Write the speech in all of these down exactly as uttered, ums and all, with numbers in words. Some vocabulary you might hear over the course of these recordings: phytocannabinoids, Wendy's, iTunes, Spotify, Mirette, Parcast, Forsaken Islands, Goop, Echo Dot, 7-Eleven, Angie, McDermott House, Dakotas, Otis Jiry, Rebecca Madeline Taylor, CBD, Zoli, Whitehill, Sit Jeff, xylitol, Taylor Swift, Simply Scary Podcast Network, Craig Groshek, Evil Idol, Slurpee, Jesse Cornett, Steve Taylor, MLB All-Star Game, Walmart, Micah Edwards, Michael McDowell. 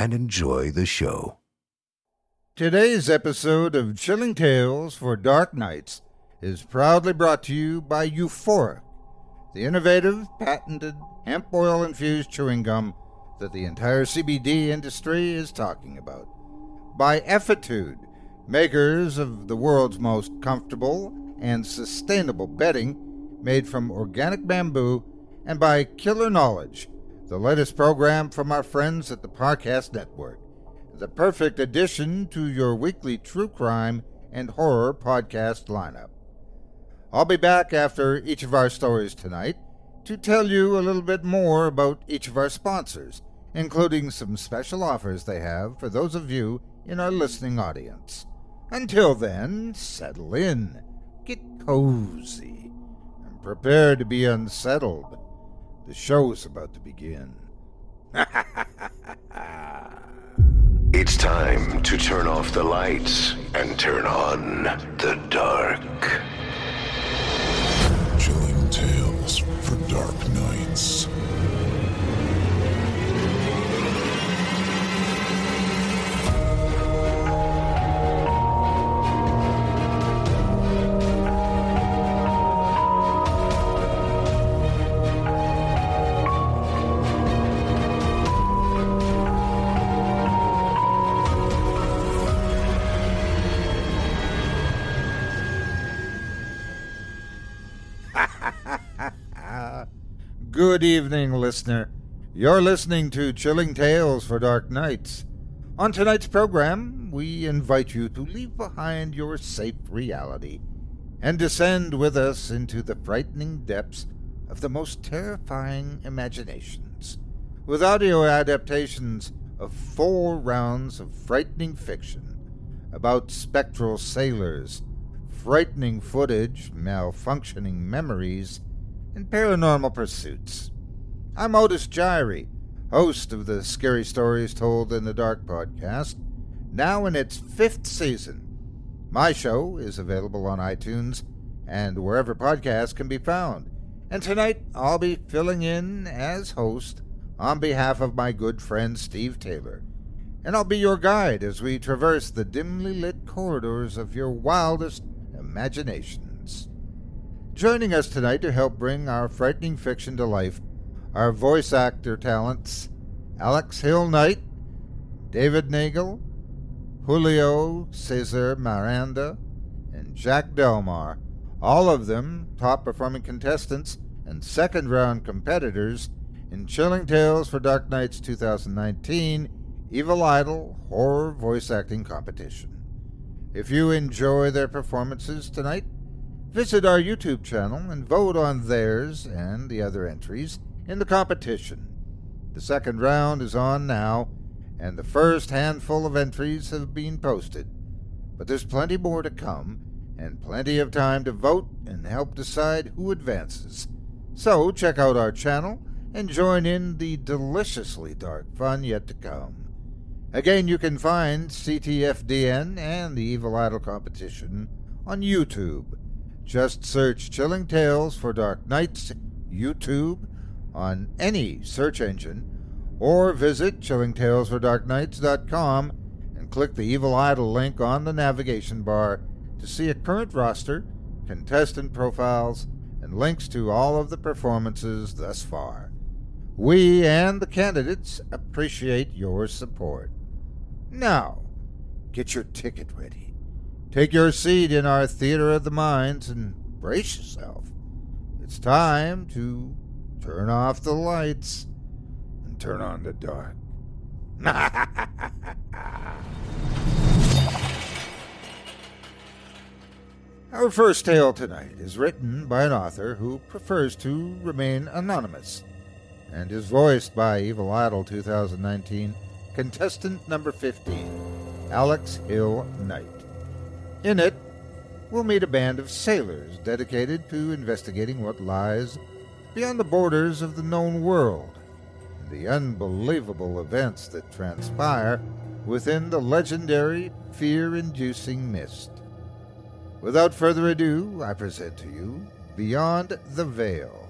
and enjoy the show. Today's episode of Chilling Tales for Dark Nights is proudly brought to you by Euphoric, the innovative, patented, hemp oil-infused chewing gum that the entire C B D industry is talking about. By Effitude, makers of the world's most comfortable and sustainable bedding made from organic bamboo, and by Killer Knowledge, the latest program from our friends at the Parcast Network, the perfect addition to your weekly true crime and horror podcast lineup. I'll be back after each of our stories tonight to tell you a little bit more about each of our sponsors, including some special offers they have for those of you in our listening audience. Until then, settle in, get cozy, and prepare to be unsettled. The show is about to begin. It's time to turn off the lights and turn on the dark. Chilling Tales for Dark Nights. Good evening, listener. You're listening to Chilling Tales for Dark Nights. On tonight's program, we invite you to leave behind your safe reality and descend with us into the frightening depths of the most terrifying imaginations, with audio adaptations of four rounds of frightening fiction about spectral sailors, frightening footage, malfunctioning memories, and paranormal pursuits. I'm Otis Jiry, host of the Scary Stories Told in the Dark podcast, now in its fifth season. My show is available on iTunes and wherever podcasts can be found, and tonight I'll be filling in as host on behalf of my good friend Steve Taylor, and I'll be your guide as we traverse the dimly lit corridors of your wildest imagination. Joining us tonight to help bring our frightening fiction to life are voice actor talents Alex Hill Knight, David Nagel, Julio Cesar Miranda, and Jack Delmar, all of them top-performing contestants and second-round competitors in Chilling Tales for Dark Nights two thousand nineteen Evil Idol Horror Voice Acting Competition. If you enjoy their performances tonight, visit our YouTube channel and vote on theirs and the other entries in the competition. The second round is on now, and the first handful of entries have been posted. But there's plenty more to come, and plenty of time to vote and help decide who advances. So check out our channel and join in the deliciously dark fun yet to come. Again, you can find C T F D N and the Evil Idol competition on YouTube. Just search Chilling Tales for Dark Nights YouTube on any search engine, or visit chilling tales for dark nights dot com and click the Evil Idol link on the navigation bar to see a current roster, contestant profiles, and links to all of the performances thus far. We and the candidates appreciate your support. Now, get your ticket ready. Take your seat in our Theater of the Minds and brace yourself. It's time to turn off the lights and turn on the dark. Our first tale tonight is written by an author who prefers to remain anonymous and is voiced by Evil Idol two thousand nineteen contestant number fifteen, Alex Hill Knight. In it, we'll meet a band of sailors dedicated to investigating what lies beyond the borders of the known world, and the unbelievable events that transpire within the legendary, fear-inducing mist. Without further ado, I present to you Beyond the Veil.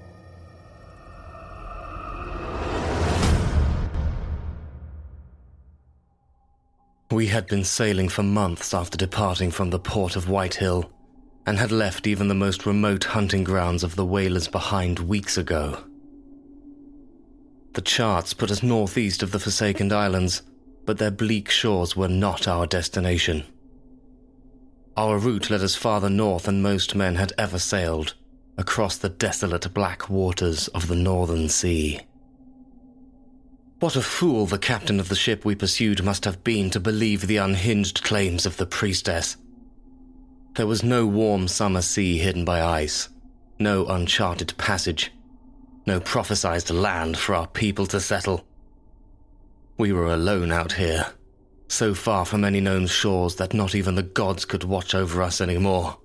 We had been sailing for months after departing from the port of Whitehill, and had left even the most remote hunting grounds of the whalers behind weeks ago. The charts put us northeast of the Forsaken Islands, but their bleak shores were not our destination. Our route led us farther north than most men had ever sailed, across the desolate black waters of the Northern Sea. What a fool the captain of the ship we pursued must have been to believe the unhinged claims of the priestess. There was no warm summer sea hidden by ice, no uncharted passage, no prophesized land for our people to settle. We were alone out here, so far from any known shores that not even the gods could watch over us anymore.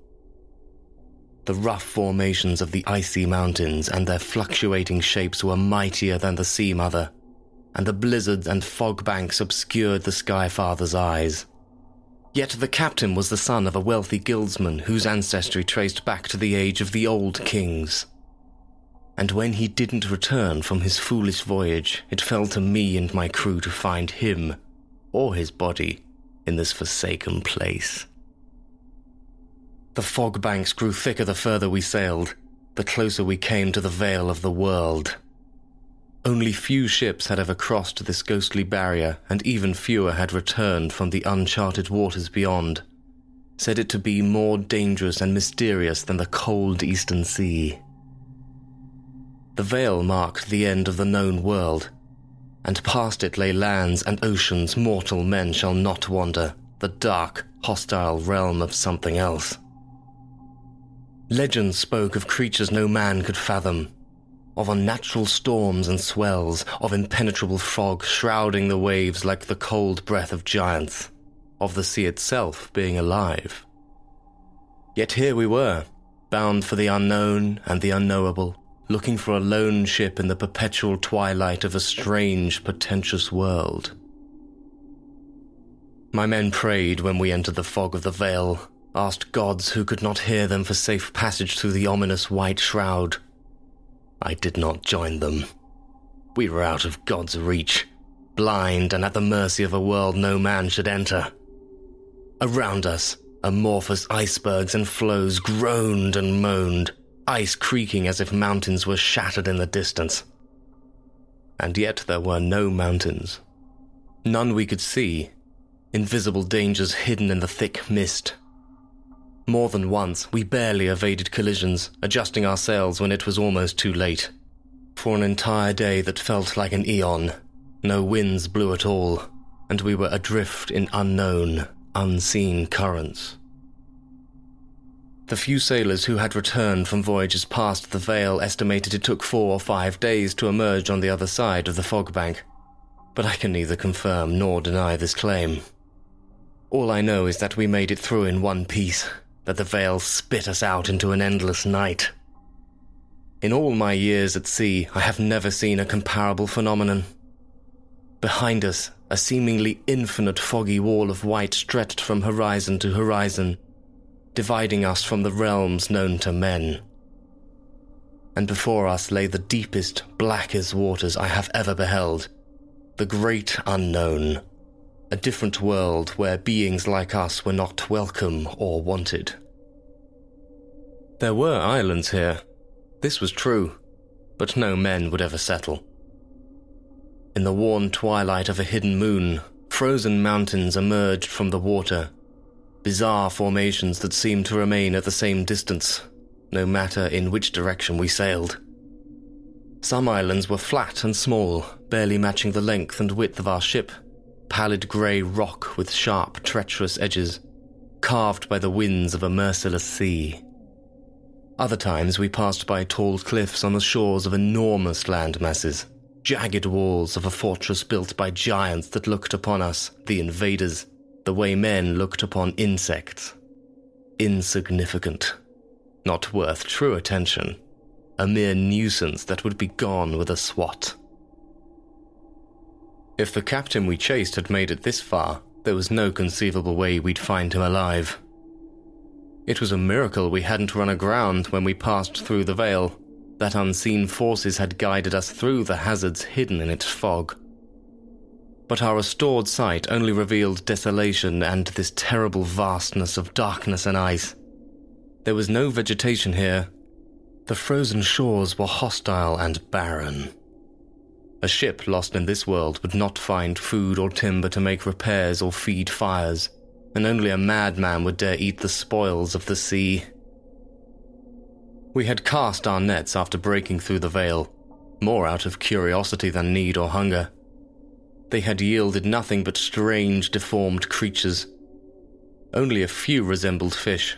The rough formations of the icy mountains and their fluctuating shapes were mightier than the Sea Mother, and the blizzards and fog banks obscured the Sky Father's eyes. Yet the captain was the son of a wealthy guildsman whose ancestry traced back to the age of the old kings. And when he didn't return from his foolish voyage, it fell to me and my crew to find him, or his body, in this forsaken place. The fog banks grew thicker the further we sailed, the closer we came to the Veil of the World. Only few ships had ever crossed this ghostly barrier, and even fewer had returned from the uncharted waters beyond, said it to be more dangerous and mysterious than the cold eastern sea. The veil marked the end of the known world, and past it lay lands and oceans mortal men shall not wander, the dark, hostile realm of something else. Legend spoke of creatures no man could fathom, of unnatural storms and swells, of impenetrable fog shrouding the waves like the cold breath of giants, of the sea itself being alive. Yet here we were, bound for the unknown and the unknowable, looking for a lone ship in the perpetual twilight of a strange, portentous world. My men prayed when we entered the fog of the veil, asked gods who could not hear them for safe passage through the ominous white shroud. I did not join them. We were out of God's reach, blind and at the mercy of a world no man should enter. Around us, amorphous icebergs and floes groaned and moaned, ice creaking as if mountains were shattered in the distance. And yet there were no mountains. None we could see, invisible dangers hidden in the thick mist. More than once, we barely evaded collisions, adjusting our sails when it was almost too late. For an entire day that felt like an eon, no winds blew at all, and we were adrift in unknown, unseen currents. The few sailors who had returned from voyages past the Vale estimated it took four or five days to emerge on the other side of the fog bank, but I can neither confirm nor deny this claim. All I know is that we made it through in one piece, that the Vale spit us out into an endless night. In all my years at sea, I have never seen a comparable phenomenon. Behind us, a seemingly infinite foggy wall of white stretched from horizon to horizon, dividing us from the realms known to men. And before us lay the deepest, blackest waters I have ever beheld, the great unknown, a different world where beings like us were not welcome or wanted. There were islands here. This was true, but no men would ever settle. In the warm twilight of a hidden moon, frozen mountains emerged from the water, bizarre formations that seemed to remain at the same distance, no matter in which direction we sailed. Some islands were flat and small, barely matching the length and width of our ship, pallid grey rock with sharp, treacherous edges, carved by the winds of a merciless sea. Other times we passed by tall cliffs on the shores of enormous land masses, jagged walls of a fortress built by giants that looked upon us, the invaders, the way men looked upon insects. Insignificant, not worth true attention, a mere nuisance that would be gone with a swat. If the captain we chased had made it this far, there was no conceivable way we'd find him alive. It was a miracle we hadn't run aground when we passed through the Vale, that unseen forces had guided us through the hazards hidden in its fog. But our restored sight only revealed desolation and this terrible vastness of darkness and ice. There was no vegetation here. The frozen shores were hostile and barren. A ship lost in this world would not find food or timber to make repairs or feed fires, and only a madman would dare eat the spoils of the sea. We had cast our nets after breaking through the Vale, more out of curiosity than need or hunger. They had yielded nothing but strange, deformed creatures. Only a few resembled fish,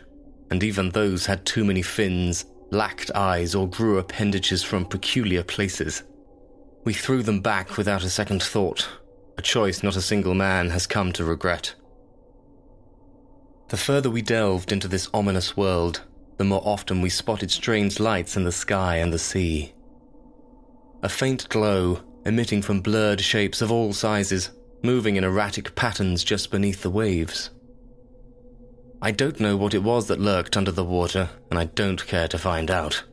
and even those had too many fins, lacked eyes, or grew appendages from peculiar places. We threw them back without a second thought, a choice not a single man has come to regret. The further we delved into this ominous world, the more often we spotted strange lights in the sky and the sea. A faint glow, emitting from blurred shapes of all sizes, moving in erratic patterns just beneath the waves. I don't know what it was that lurked under the water, and I don't care to find out,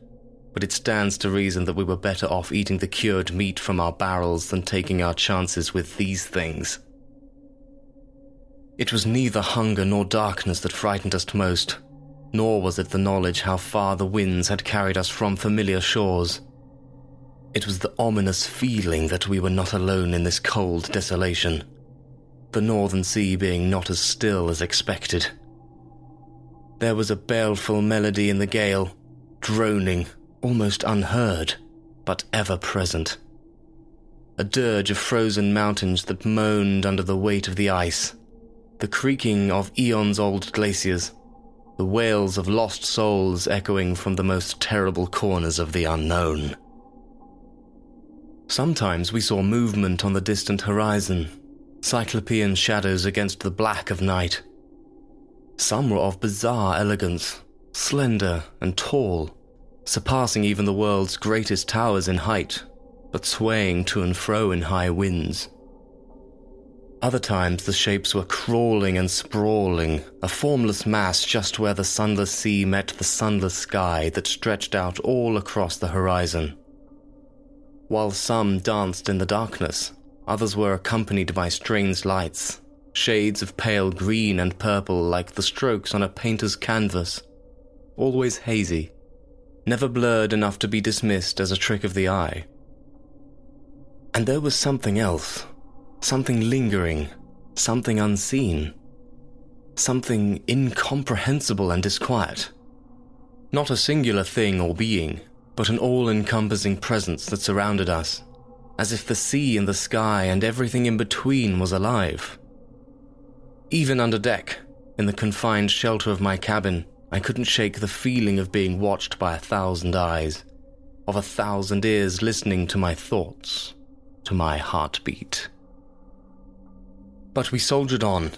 but it stands to reason that we were better off eating the cured meat from our barrels than taking our chances with these things. It was neither hunger nor darkness that frightened us most, nor was it the knowledge how far the winds had carried us from familiar shores. It was the ominous feeling that we were not alone in this cold desolation, the northern sea being not as still as expected. There was a baleful melody in the gale, droning, almost unheard, but ever present. A dirge of frozen mountains that moaned under the weight of the ice, the creaking of eons-old glaciers, the wails of lost souls echoing from the most terrible corners of the unknown. Sometimes we saw movement on the distant horizon, cyclopean shadows against the black of night. Some were of bizarre elegance, slender and tall, surpassing even the world's greatest towers in height, but swaying to and fro in high winds. Other times the shapes were crawling and sprawling, a formless mass just where the sunless sea met the sunless sky that stretched out all across the horizon. While some danced in the darkness, others were accompanied by strange lights, shades of pale green and purple like the strokes on a painter's canvas, always hazy, never blurred enough to be dismissed as a trick of the eye. And there was something else. Something lingering, something unseen, something incomprehensible and disquiet. Not a singular thing or being, but an all-encompassing presence that surrounded us, as if the sea and the sky and everything in between was alive. Even under deck, in the confined shelter of my cabin, I couldn't shake the feeling of being watched by a thousand eyes, of a thousand ears listening to my thoughts, to my heartbeat. But we soldiered on,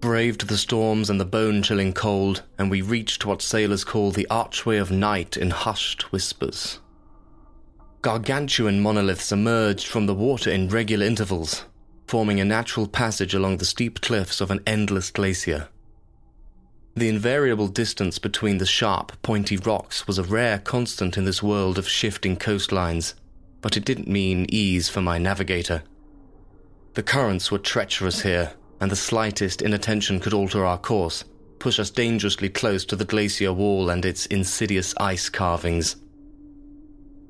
braved the storms and the bone-chilling cold, and we reached what sailors call the archway of night in hushed whispers. Gargantuan monoliths emerged from the water in regular intervals, forming a natural passage along the steep cliffs of an endless glacier. The invariable distance between the sharp, pointy rocks was a rare constant in this world of shifting coastlines, but it didn't mean ease for my navigator. The currents were treacherous here, and the slightest inattention could alter our course, push us dangerously close to the glacier wall and its insidious ice carvings.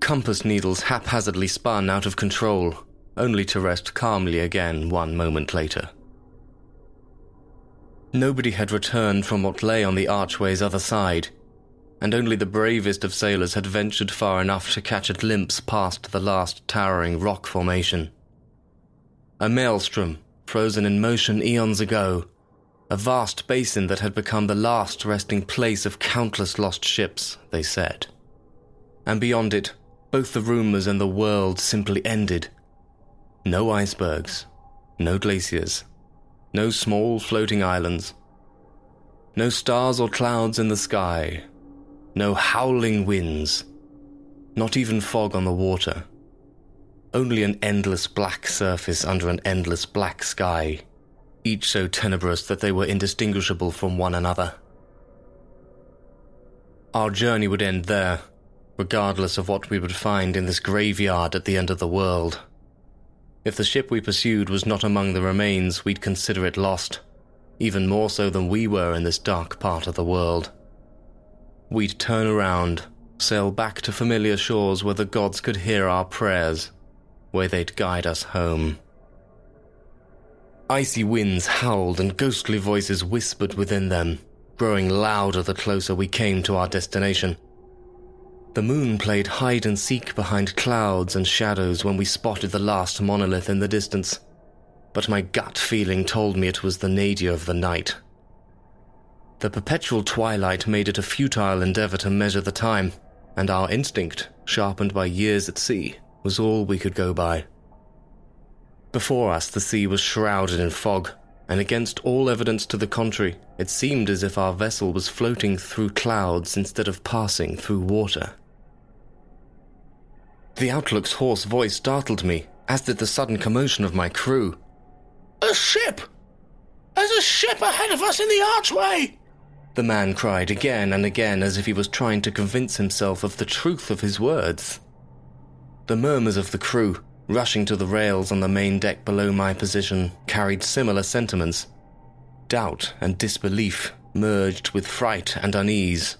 Compass needles haphazardly spun out of control, only to rest calmly again one moment later. Nobody had returned from what lay on the archway's other side, and only the bravest of sailors had ventured far enough to catch a glimpse past the last towering rock formation. A maelstrom, frozen in motion eons ago, a vast basin that had become the last resting place of countless lost ships, they said. And beyond it, both the rumours and the world simply ended. No icebergs, no glaciers, no small floating islands, no stars or clouds in the sky, no howling winds, not even fog on the water, only an endless black surface under an endless black sky, each so tenebrous that they were indistinguishable from one another. Our journey would end there, regardless of what we would find in this graveyard at the end of the world. If the ship we pursued was not among the remains, we'd consider it lost, even more so than we were in this dark part of the world. We'd turn around, sail back to familiar shores where the gods could hear our prayers, where they'd guide us home. Icy winds howled and ghostly voices whispered within them, growing louder the closer we came to our destination. The moon played hide-and-seek behind clouds and shadows when we spotted the last monolith in the distance, but my gut feeling told me it was the nadir of the night. The perpetual twilight made it a futile endeavour to measure the time, and our instinct, sharpened by years at sea, was all we could go by. Before us, the sea was shrouded in fog, and against all evidence to the contrary, it seemed as if our vessel was floating through clouds instead of passing through water. The Outlook's hoarse voice startled me, as did the sudden commotion of my crew. "A ship! There's a ship ahead of us in the archway!" the man cried again and again, as if he was trying to convince himself of the truth of his words. The murmurs of the crew, rushing to the rails on the main deck below my position, carried similar sentiments. Doubt and disbelief merged with fright and unease.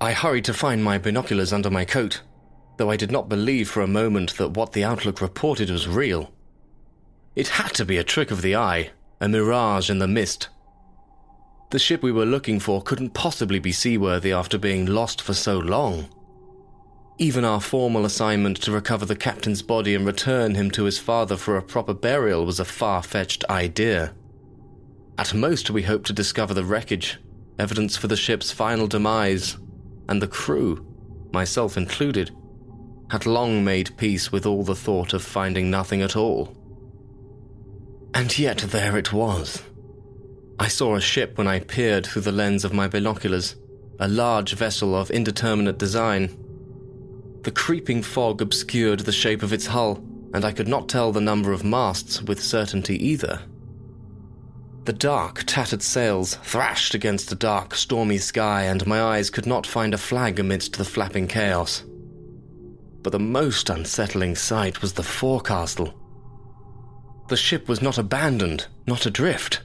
I hurried to find my binoculars under my coat, though I did not believe for a moment that what the Outlook reported was real. It had to be a trick of the eye, a mirage in the mist. The ship we were looking for couldn't possibly be seaworthy after being lost for so long. Even our formal assignment to recover the captain's body and return him to his father for a proper burial was a far-fetched idea. At most, we hoped to discover the wreckage, evidence for the ship's final demise, and the crew, myself included, had long made peace with all the thought of finding nothing at all. And yet there it was. I saw a ship when I peered through the lens of my binoculars, a large vessel of indeterminate design. The creeping fog obscured the shape of its hull, and I could not tell the number of masts with certainty either. The dark, tattered sails thrashed against the dark, stormy sky, and my eyes could not find a flag amidst the flapping chaos. But the most unsettling sight was the forecastle. The ship was not abandoned, not adrift.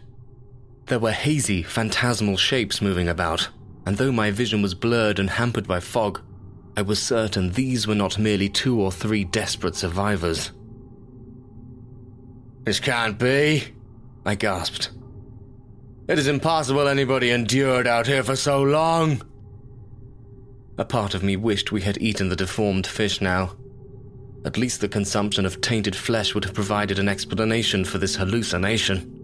There were hazy, phantasmal shapes moving about, and though my vision was blurred and hampered by fog, I was certain these were not merely two or three desperate survivors. "This can't be," I gasped. "It is impossible anybody endured out here for so long." A part of me wished we had eaten the deformed fish now. At least the consumption of tainted flesh would have provided an explanation for this hallucination.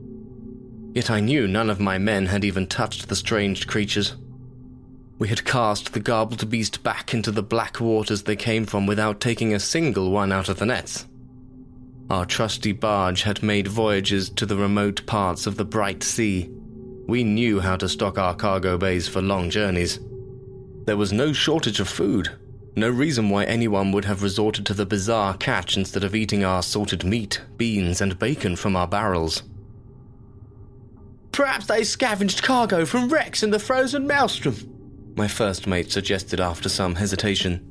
Yet I knew none of my men had even touched the strange creatures. We had cast the garbled beast back into the black waters they came from without taking a single one out of the nets. Our trusty barge had made voyages to the remote parts of the bright sea. We knew how to stock our cargo bays for long journeys. There was no shortage of food, no reason why anyone would have resorted to the bizarre catch instead of eating our salted meat, beans, and bacon from our barrels. "Perhaps they scavenged cargo from wrecks in the frozen maelstrom," my first mate suggested after some hesitation.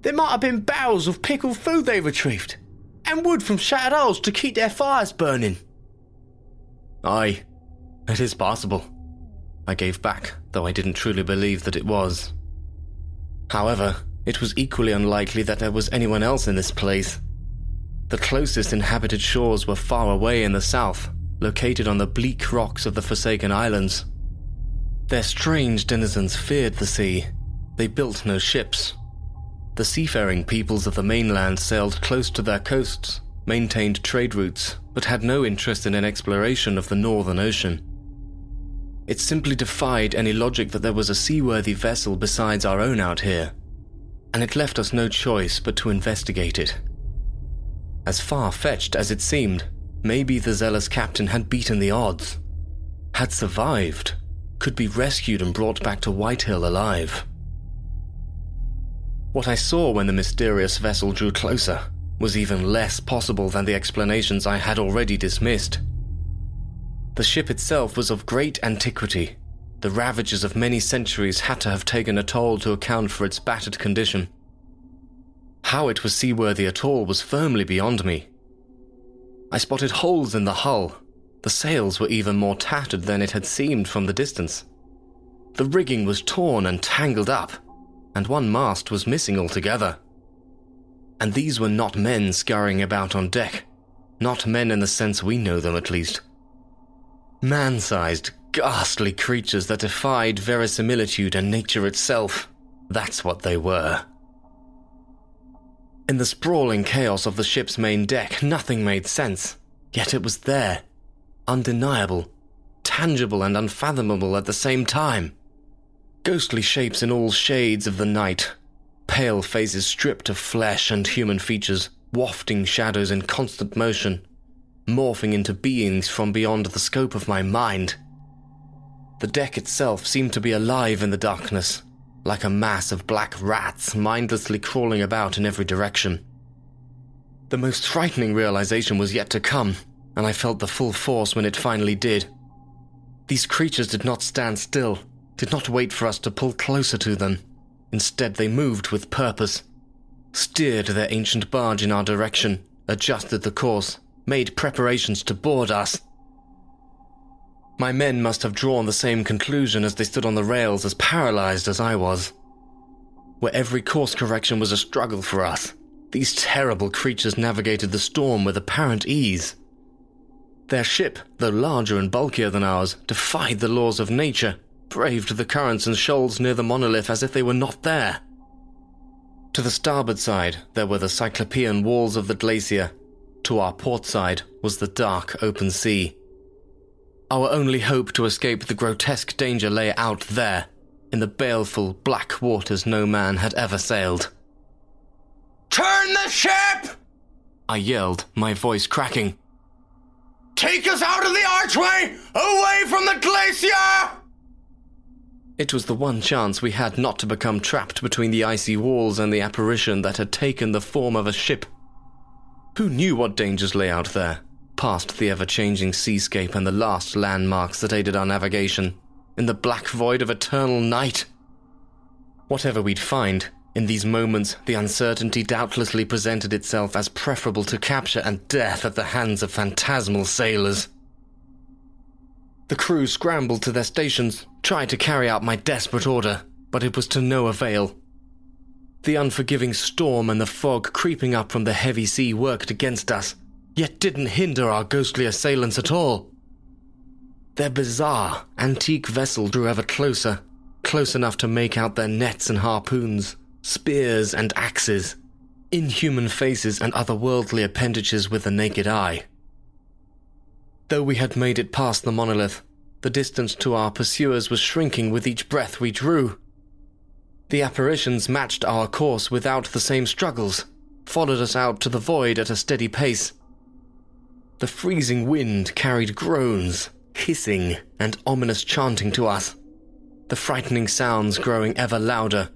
"There might have been barrels of pickled food they retrieved, and wood from shattered hulls to keep their fires burning." "Aye, it is possible," I gave back, though I didn't truly believe that it was. However, it was equally unlikely that there was anyone else in this place. The closest inhabited shores were far away in the south, located on the bleak rocks of the Forsaken Islands. Their strange denizens feared the sea. They built no ships. The seafaring peoples of the mainland sailed close to their coasts, maintained trade routes, but had no interest in an exploration of the Northern Ocean. It simply defied any logic that there was a seaworthy vessel besides our own out here, and it left us no choice but to investigate it. As far-fetched as it seemed, maybe the zealous captain had beaten the odds, had survived, could be rescued and brought back to Whitehill alive. What I saw when the mysterious vessel drew closer was even less possible than the explanations I had already dismissed. The ship itself was of great antiquity. The ravages of many centuries had to have taken a toll to account for its battered condition. How it was seaworthy at all was firmly beyond me. I spotted holes in the hull. The sails were even more tattered than it had seemed from the distance. The rigging was torn and tangled up, and one mast was missing altogether. And these were not men scurrying about on deck. Not men in the sense we know them, at least. Man-sized, ghastly creatures that defied verisimilitude and nature itself. That's what they were. In the sprawling chaos of the ship's main deck, nothing made sense. Yet it was there. Undeniable, tangible and unfathomable at the same time. Ghostly shapes in all shades of the night. Pale faces stripped of flesh and human features, wafting shadows in constant motion, morphing into beings from beyond the scope of my mind. The deck itself seemed to be alive in the darkness, like a mass of black rats mindlessly crawling about in every direction. The most frightening realization was yet to come, and I felt the full force when it finally did. These creatures did not stand still, did not wait for us to pull closer to them. Instead, they moved with purpose, steered their ancient barge in our direction, adjusted the course, made preparations to board us. My men must have drawn the same conclusion as they stood on the rails as paralyzed as I was. Where every course correction was a struggle for us, these terrible creatures navigated the storm with apparent ease. Their ship, though larger and bulkier than ours, defied the laws of nature, braved the currents and shoals near the monolith as if they were not there. To the starboard side, there were the cyclopean walls of the glacier. To our port side was the dark, open sea. Our only hope to escape the grotesque danger lay out there, in the baleful, black waters no man had ever sailed. "Turn the ship!" I yelled, my voice cracking. "Take us out of the archway, away from the glacier!" It was the one chance we had not to become trapped between the icy walls and the apparition that had taken the form of a ship. Who knew what dangers lay out there, past the ever-changing seascape and the last landmarks that aided our navigation, in the black void of eternal night? Whatever we'd find, in these moments the uncertainty doubtlessly presented itself as preferable to capture and death at the hands of phantasmal sailors. The crew scrambled to their stations, tried to carry out my desperate order, but it was to no avail. The unforgiving storm and the fog creeping up from the heavy sea worked against us, yet didn't hinder our ghostly assailants at all. Their bizarre, antique vessel drew ever closer, close enough to make out their nets and harpoons, spears and axes, inhuman faces and otherworldly appendages with the naked eye. Though we had made it past the monolith, the distance to our pursuers was shrinking with each breath we drew. The apparitions matched our course without the same struggles, followed us out to the void at a steady pace. The freezing wind carried groans, hissing, and ominous chanting to us, the frightening sounds growing ever louder,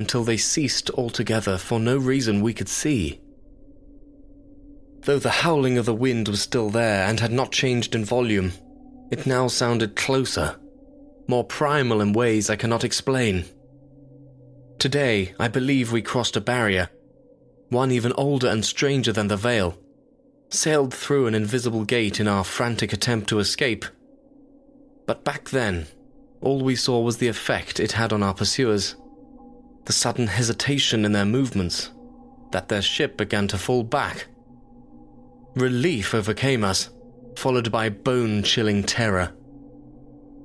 until they ceased altogether for no reason we could see. Though the howling of the wind was still there and had not changed in volume, it now sounded closer, more primal in ways I cannot explain. Today, I believe we crossed a barrier, one even older and stranger than the veil, sailed through an invisible gate in our frantic attempt to escape. But back then, all we saw was the effect it had on our pursuers, the sudden hesitation in their movements, that their ship began to fall back. Relief overcame us, followed by bone-chilling terror.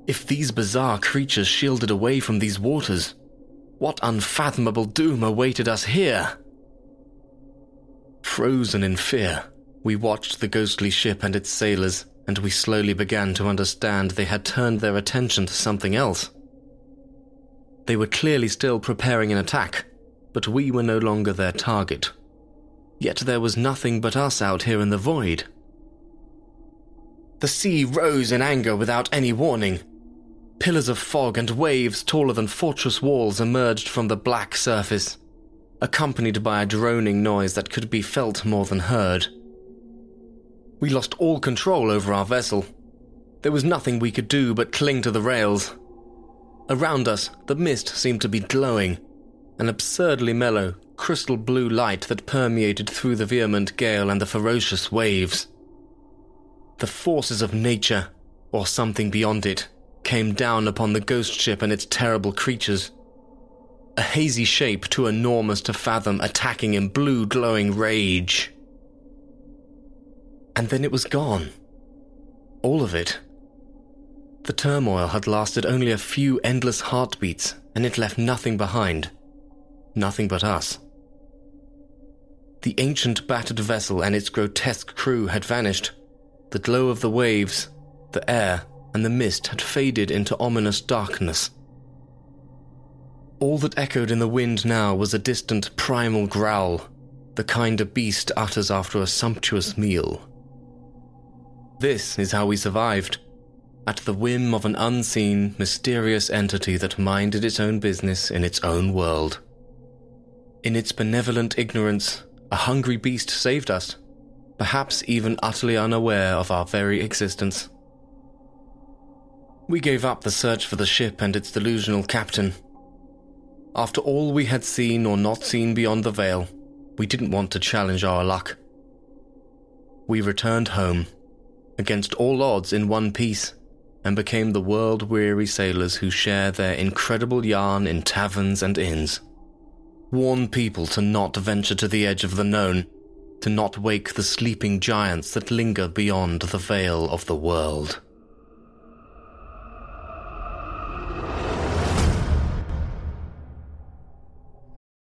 If these bizarre creatures shielded away from these waters, what unfathomable doom awaited us here? Frozen in fear, we watched the ghostly ship and its sailors, and we slowly began to understand they had turned their attention to something else. They were clearly still preparing an attack, but we were no longer their target. Yet there was nothing but us out here in the void. The sea rose in anger without any warning. Pillars of fog and waves taller than fortress walls emerged from the black surface, accompanied by a droning noise that could be felt more than heard. We lost all control over our vessel. There was nothing we could do but cling to the rails. Around us, the mist seemed to be glowing, an absurdly mellow, crystal blue light that permeated through the vehement gale and the ferocious waves. The forces of nature, or something beyond it, came down upon the ghost ship and its terrible creatures. A hazy shape too enormous to fathom attacking in blue glowing rage. And then it was gone. All of it. The turmoil had lasted only a few endless heartbeats, and it left nothing behind. Nothing but us. The ancient battered vessel and its grotesque crew had vanished. The glow of the waves, the air, and the mist had faded into ominous darkness. All that echoed in the wind now was a distant primal growl, the kind a beast utters after a sumptuous meal. This is how we survived, at the whim of an unseen, mysterious entity that minded its own business in its own world. In its benevolent ignorance, a hungry beast saved us, perhaps even utterly unaware of our very existence. We gave up the search for the ship and its delusional captain. After all we had seen or not seen beyond the veil, we didn't want to challenge our luck. We returned home, against all odds in one piece, and became the world-weary sailors who share their incredible yarn in taverns and inns. Warn people to not venture to the edge of the known, to not wake the sleeping giants that linger beyond the veil of the world.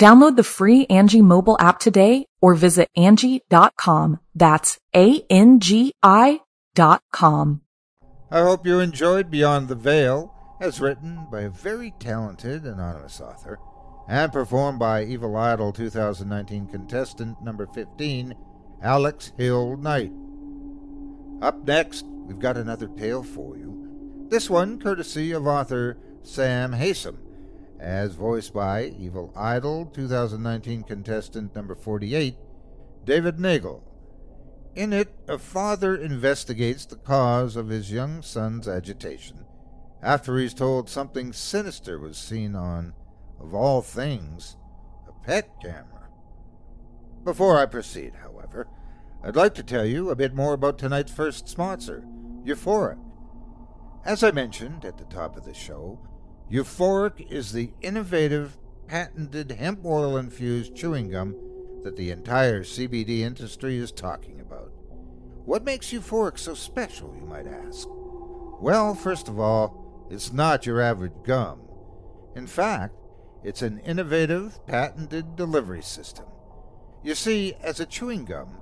Download the free Angie mobile app today or visit Angie dot com. That's A N G I dot com. I hope you enjoyed Beyond the Veil, as written by a very talented anonymous author and performed by Evil Idol twenty nineteen contestant number fifteen, Alex Hill Knight. Up next, we've got another tale for you, this one courtesy of author Sam Hasem, as voiced by Evil Idol twenty nineteen contestant number forty-eight, David Nagel. In it, a father investigates the cause of his young son's agitation after he's told something sinister was seen on, of all things, a pet camera. Before I proceed, however, I'd like to tell you a bit more about tonight's first sponsor, Euphoric. As I mentioned at the top of the show, Euphoric is the innovative, patented hemp oil-infused chewing gum that the entire C B D industry is talking about. What makes Euphoric so special, you might ask? Well, first of all, it's not your average gum. In fact, it's an innovative, patented delivery system. You see, as a chewing gum,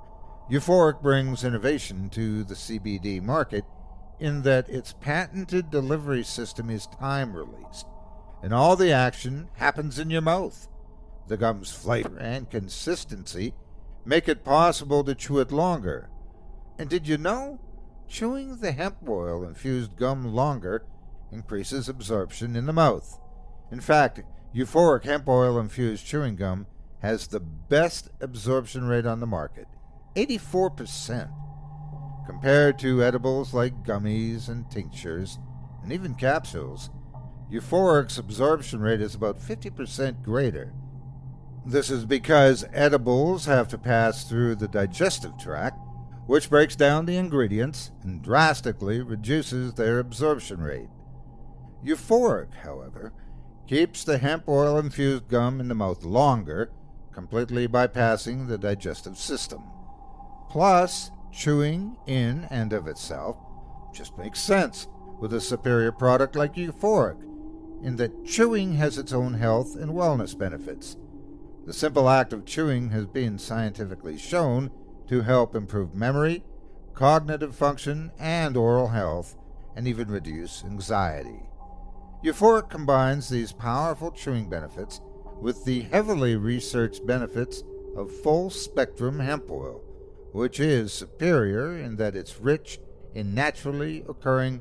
Euphoric brings innovation to the C B D market in that its patented delivery system is time-released, and all the action happens in your mouth. The gum's flavor and consistency make it possible to chew it longer. And did you know? Chewing the hemp oil-infused gum longer increases absorption in the mouth. In fact, Euphoric hemp oil-infused chewing gum has the best absorption rate on the market, eighty-four percent, compared to edibles like gummies and tinctures, and even capsules. Euphoric's absorption rate is about fifty percent greater. This is because edibles have to pass through the digestive tract, which breaks down the ingredients and drastically reduces their absorption rate. Euphoric, however, keeps the hemp oil-infused gum in the mouth longer, completely bypassing the digestive system. Plus, chewing in and of itself just makes sense with a superior product like Euphoric, in that chewing has its own health and wellness benefits. The simple act of chewing has been scientifically shown to help improve memory, cognitive function, and oral health, and even reduce anxiety. Euphoric combines these powerful chewing benefits with the heavily researched benefits of full-spectrum hemp oil, which is superior in that it's rich in naturally occurring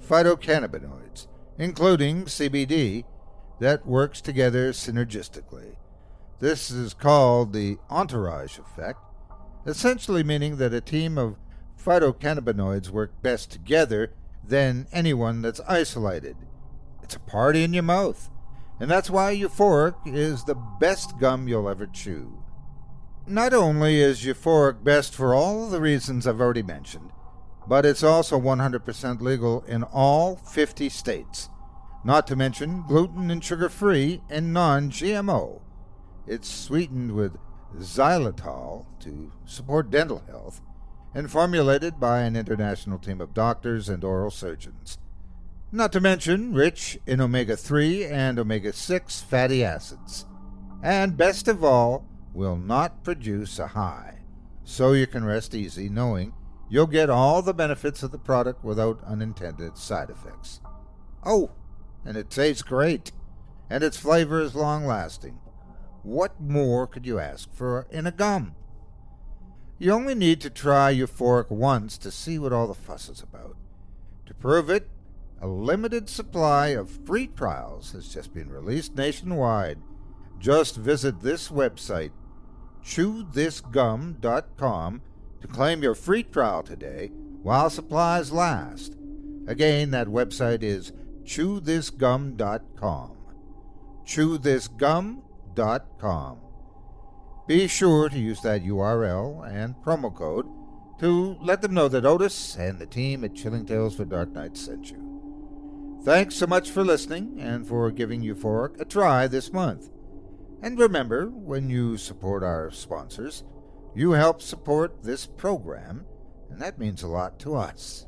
phytocannabinoids, including C B D, that works together synergistically. This is called the entourage effect, essentially meaning that a team of phytocannabinoids work best together than anyone that's isolated. It's a party in your mouth, and that's why Euphoric is the best gum you'll ever chew. Not only is Euphoric best for all the reasons I've already mentioned, but it's also one hundred percent legal in all fifty states, not to mention gluten and sugar-free and non-G M O. It's sweetened with xylitol to support dental health and formulated by an international team of doctors and oral surgeons, not to mention rich in omega three and omega six fatty acids. And best of all, will not produce a high, so you can rest easy knowing you'll get all the benefits of the product without unintended side effects. Oh, and it tastes great, and its flavor is long-lasting. What more could you ask for in a gum? You only need to try Euphoric once to see what all the fuss is about. To prove it, a limited supply of free trials has just been released nationwide. Just visit this website, chew this gum dot com, to claim your free trial today while supplies last. Again, that website is chew this gum dot com. chew this gum dot com. Be sure to use that U R L and promo code to let them know that Otis and the team at Chilling Tales for Dark Nights sent you. Thanks so much for listening and for giving Euphoric a try this month. And remember, when you support our sponsors, you help support this program, and that means a lot to us.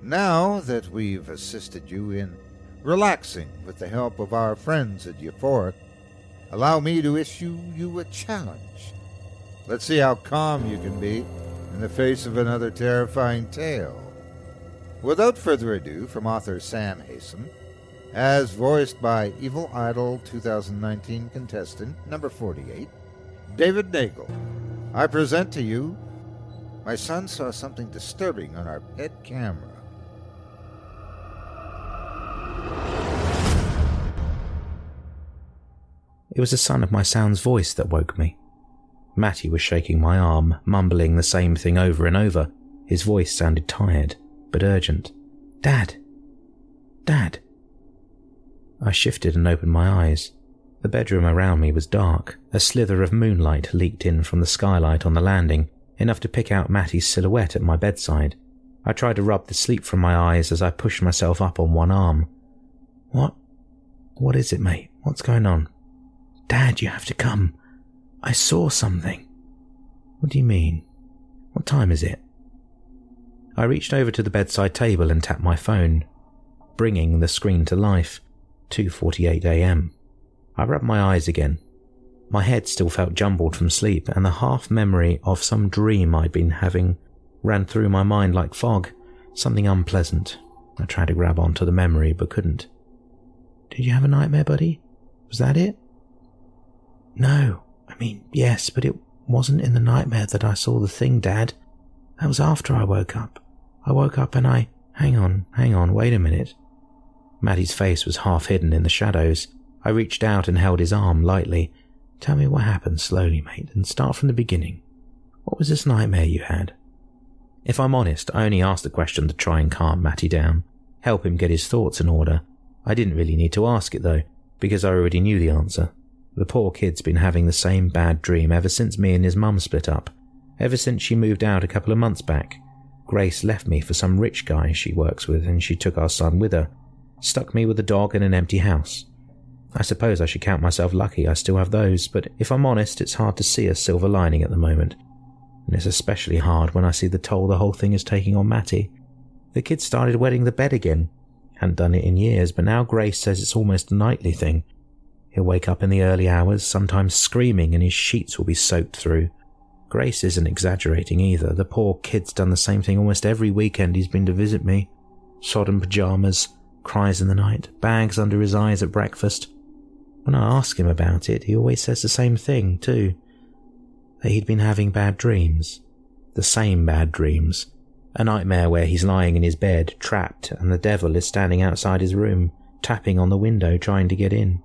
Now that we've assisted you in relaxing with the help of our friends at Euphoric, allow me to issue you a challenge. Let's see how calm you can be in the face of another terrifying tale. Without further ado, from author Sam Hasem, as voiced by Evil Idol twenty nineteen contestant number forty-eight, David Nagel. I present to you, my son saw something disturbing on our pet camera. It was the sound of my son's voice that woke me. Matty was shaking my arm, mumbling the same thing over and over. His voice sounded tired, but urgent. Dad! Dad! I shifted and opened my eyes. The bedroom around me was dark. A slither of moonlight leaked in from the skylight on the landing, enough to pick out Matty's silhouette at my bedside. I tried to rub the sleep from my eyes as I pushed myself up on one arm. What? What is it, mate? What's going on? Dad, you have to come. I saw something. What do you mean? What time is it? I reached over to the bedside table and tapped my phone, bringing the screen to life. two forty-eight a.m. I rubbed my eyes again. My head still felt jumbled from sleep, and the half-memory of some dream I'd been having ran through my mind like fog, something unpleasant. I tried to grab onto the memory, but couldn't. Did you have a nightmare, buddy? Was that it? No, I mean, yes, but it wasn't in the nightmare that I saw the thing, Dad. That was after I woke up. I woke up and I... Hang on, hang on, wait a minute. Matty's face was half hidden in the shadows. I reached out and held his arm lightly. Tell me what happened slowly, mate, and start from the beginning. What was this nightmare you had? If I'm honest, I only asked the question to try and calm Matty down, help him get his thoughts in order. I didn't really need to ask it, though, because I already knew the answer. The poor kid's been having the same bad dream ever since me and his mum split up, ever since she moved out a couple of months back. Grace left me for some rich guy she works with, and she took our son with her, stuck me with a dog and an empty house. I suppose I should count myself lucky I still have those, but if I'm honest, it's hard to see a silver lining at the moment. And it's especially hard when I see the toll the whole thing is taking on Matty. The kid started wetting the bed again. Hadn't done it in years, but now Grace says it's almost a nightly thing. He'll wake up in the early hours, sometimes screaming, and his sheets will be soaked through. Grace isn't exaggerating either. The poor kid's done the same thing almost every weekend he's been to visit me. Sodden pyjamas, cries in the night, bags under his eyes at breakfast. When I ask him about it, he always says the same thing, too. That he'd been having bad dreams. The same bad dreams. A nightmare where he's lying in his bed, trapped, and the devil is standing outside his room, tapping on the window, trying to get in.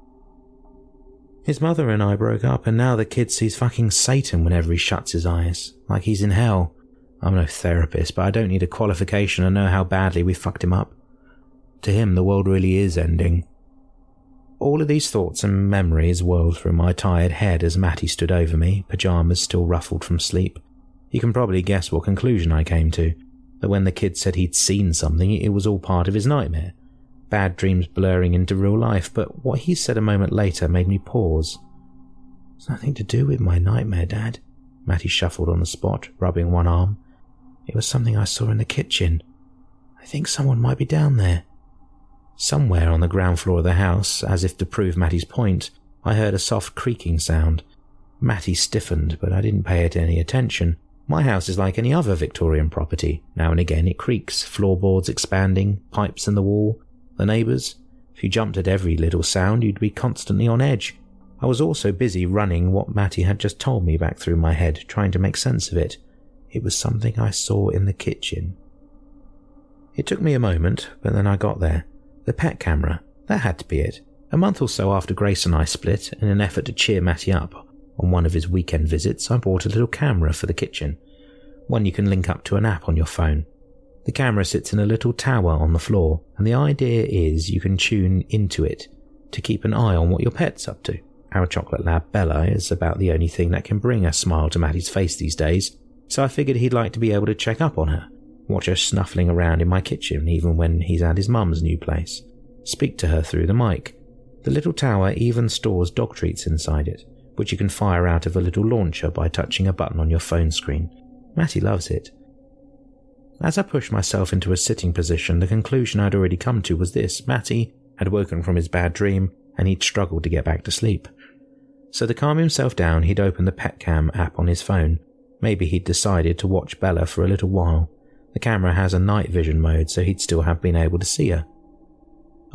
His mother and I broke up, and now the kid sees fucking Satan whenever he shuts his eyes, like he's in hell. I'm no therapist, but I don't need a qualification to know how badly we fucked him up. To him, the world really is ending. All of these thoughts and memories whirled through my tired head as Matty stood over me, pyjamas still ruffled from sleep. You can probably guess what conclusion I came to, that when the kid said he'd seen something, it was all part of his nightmare. Bad dreams blurring into real life, but what he said a moment later made me pause. It's nothing to do with my nightmare, Dad. Matty shuffled on the spot, rubbing one arm. It was something I saw in the kitchen. I think someone might be down there. Somewhere on the ground floor of the house, as if to prove Matty's point, I heard a soft creaking sound. Matty stiffened, but I didn't pay it any attention. My house is like any other Victorian property. Now and again it creaks, floorboards expanding, pipes in the wall. The neighbours? If you jumped at every little sound, you'd be constantly on edge. I was also busy running what Matty had just told me back through my head, trying to make sense of it. It was something I saw in the kitchen. It took me a moment, but then I got there. The pet camera. That had to be it. A month or so after Grace and I split, in an effort to cheer Matty up on one of his weekend visits, I bought a little camera for the kitchen. One you can link up to an app on your phone. The camera sits in a little tower on the floor, and the idea is you can tune into it to keep an eye on what your pet's up to. Our chocolate lab Bella is about the only thing that can bring a smile to Matty's face these days, so I figured he'd like to be able to check up on her, watch her snuffling around in my kitchen even when he's at his mum's new place, speak to her through the mic. The little tower even stores dog treats inside it, which you can fire out of a little launcher by touching a button on your phone screen. Matty loves it. As I pushed myself into a sitting position, the conclusion I'd already come to was this. Matty had woken from his bad dream, and he'd struggled to get back to sleep. So to calm himself down, he'd opened the PetCam app on his phone. Maybe he'd decided to watch Bella for a little while. The camera has a night vision mode, so he'd still have been able to see her.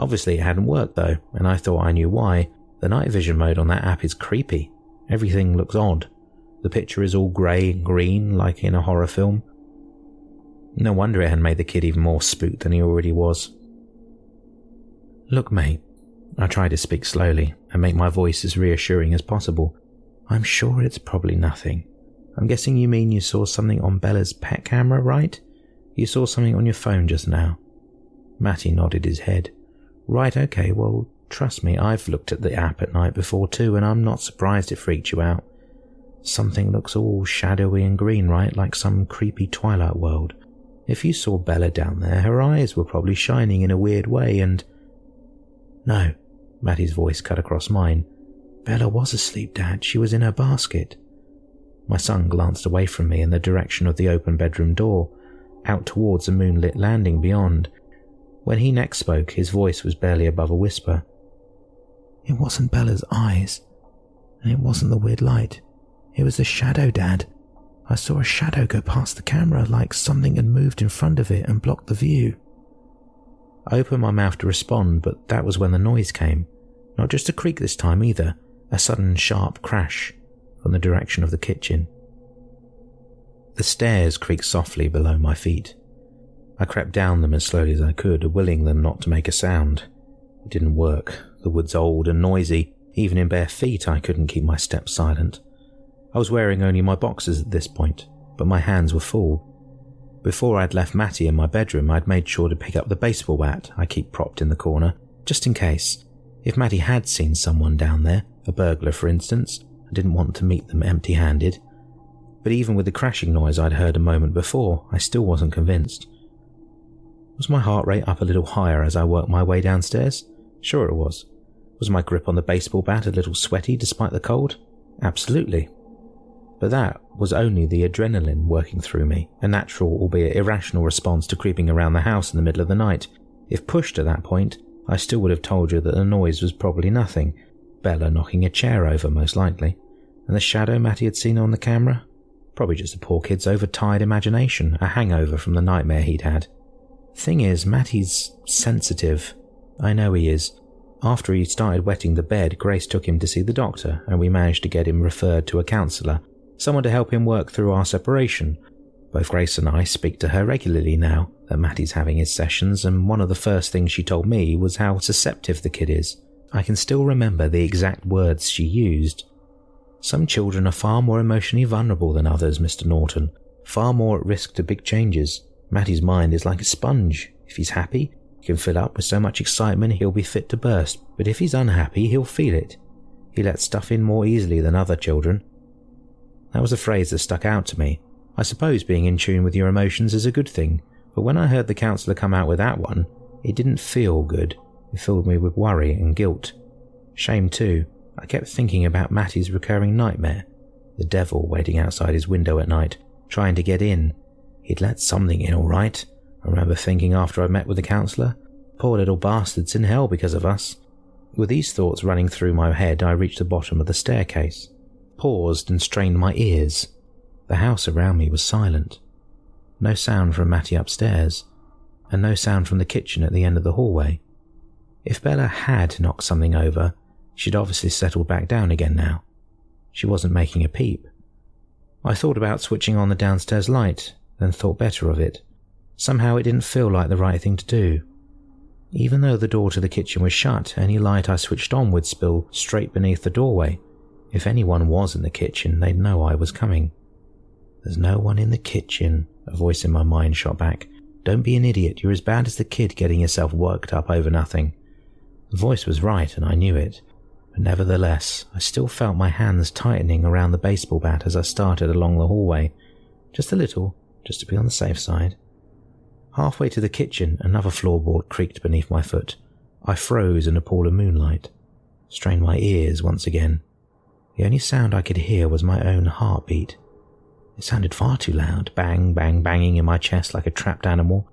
Obviously it hadn't worked though, and I thought I knew why. The night vision mode on that app is creepy. Everything looks odd. The picture is all grey and green like in a horror film. No wonder it had made the kid even more spooked than he already was. Look, mate. I try to speak slowly and make my voice as reassuring as possible. I'm sure it's probably nothing. I'm guessing you mean you saw something on Bella's pet camera, right? You saw something on your phone just now. Matty nodded his head. Right, okay, well, trust me, I've looked at the app at night before too, and I'm not surprised it freaked you out. Something looks all shadowy and green, right? Like some creepy Twilight world. If you saw Bella down there, her eyes were probably shining in a weird way and... No, Mattie's voice cut across mine. Bella was asleep, Dad. She was in her basket. My son glanced away from me in the direction of the open bedroom door, out towards the moonlit landing beyond. When he next spoke, his voice was barely above a whisper. It wasn't Bella's eyes, and it wasn't the weird light. It was the shadow, Dad. I saw a shadow go past the camera like something had moved in front of it and blocked the view. I opened my mouth to respond, but that was when the noise came. Not just a creak this time either, a sudden sharp crash from the direction of the kitchen. The stairs creaked softly below my feet. I crept down them as slowly as I could, willing them not to make a sound. It didn't work. The wood's old and noisy. Even in bare feet I couldn't keep my steps silent. I was wearing only my boxers at this point, but my hands were full. Before I'd left Matty in my bedroom, I'd made sure to pick up the baseball bat I keep propped in the corner, just in case. If Matty had seen someone down there, a burglar for instance, I didn't want to meet them empty-handed. But even with the crashing noise I'd heard a moment before, I still wasn't convinced. Was my heart rate up a little higher as I worked my way downstairs? Sure it was. Was my grip on the baseball bat a little sweaty despite the cold? Absolutely. But that was only the adrenaline working through me, a natural albeit irrational response to creeping around the house in the middle of the night. If pushed at that point, I still would have told you that the noise was probably nothing. Bella knocking a chair over, most likely. And the shadow Matty had seen on the camera? Probably just the poor kid's overtired imagination, a hangover from the nightmare he'd had. Thing is, Matty's sensitive. I know he is. After he started wetting the bed, Grace took him to see the doctor, and we managed to get him referred to a counsellor, someone to help him work through our separation. Both Grace and I speak to her regularly now that Matty's having his sessions, and one of the first things she told me was how susceptible the kid is. I can still remember the exact words she used. Some children are far more emotionally vulnerable than others, Mister Norton, far more at risk to big changes. Matty's mind is like a sponge. If he's happy, he can fill up with so much excitement he'll be fit to burst, but if he's unhappy, he'll feel it. He lets stuff in more easily than other children. That was a phrase that stuck out to me. I suppose being in tune with your emotions is a good thing, but when I heard the counsellor come out with that one, it didn't feel good. It filled me with worry and guilt. Shame too. I kept thinking about Matty's recurring nightmare. The devil waiting outside his window at night, trying to get in. He'd let something in, all right. I remember thinking after I met with the counsellor. Poor little bastard's in hell because of us. With these thoughts running through my head, I reached the bottom of the staircase, paused and strained my ears. The house around me was silent. No sound from Matty upstairs, and no sound from the kitchen at the end of the hallway. If Bella had knocked something over, she'd obviously settled back down again now. She wasn't making a peep. I thought about switching on the downstairs light, then thought better of it. Somehow it didn't feel like the right thing to do. Even though the door to the kitchen was shut, any light I switched on would spill straight beneath the doorway. If anyone was in the kitchen, they'd know I was coming. There's no one in the kitchen, a voice in my mind shot back. Don't be an idiot, you're as bad as the kid getting yourself worked up over nothing. The voice was right and I knew it, but nevertheless, I still felt my hands tightening around the baseball bat as I started along the hallway. Just a little, just to be on the safe side. Halfway to the kitchen, another floorboard creaked beneath my foot. I froze in a pool of moonlight, strained my ears once again. The only sound I could hear was my own heartbeat. It sounded far too loud, bang, bang, banging in my chest like a trapped animal.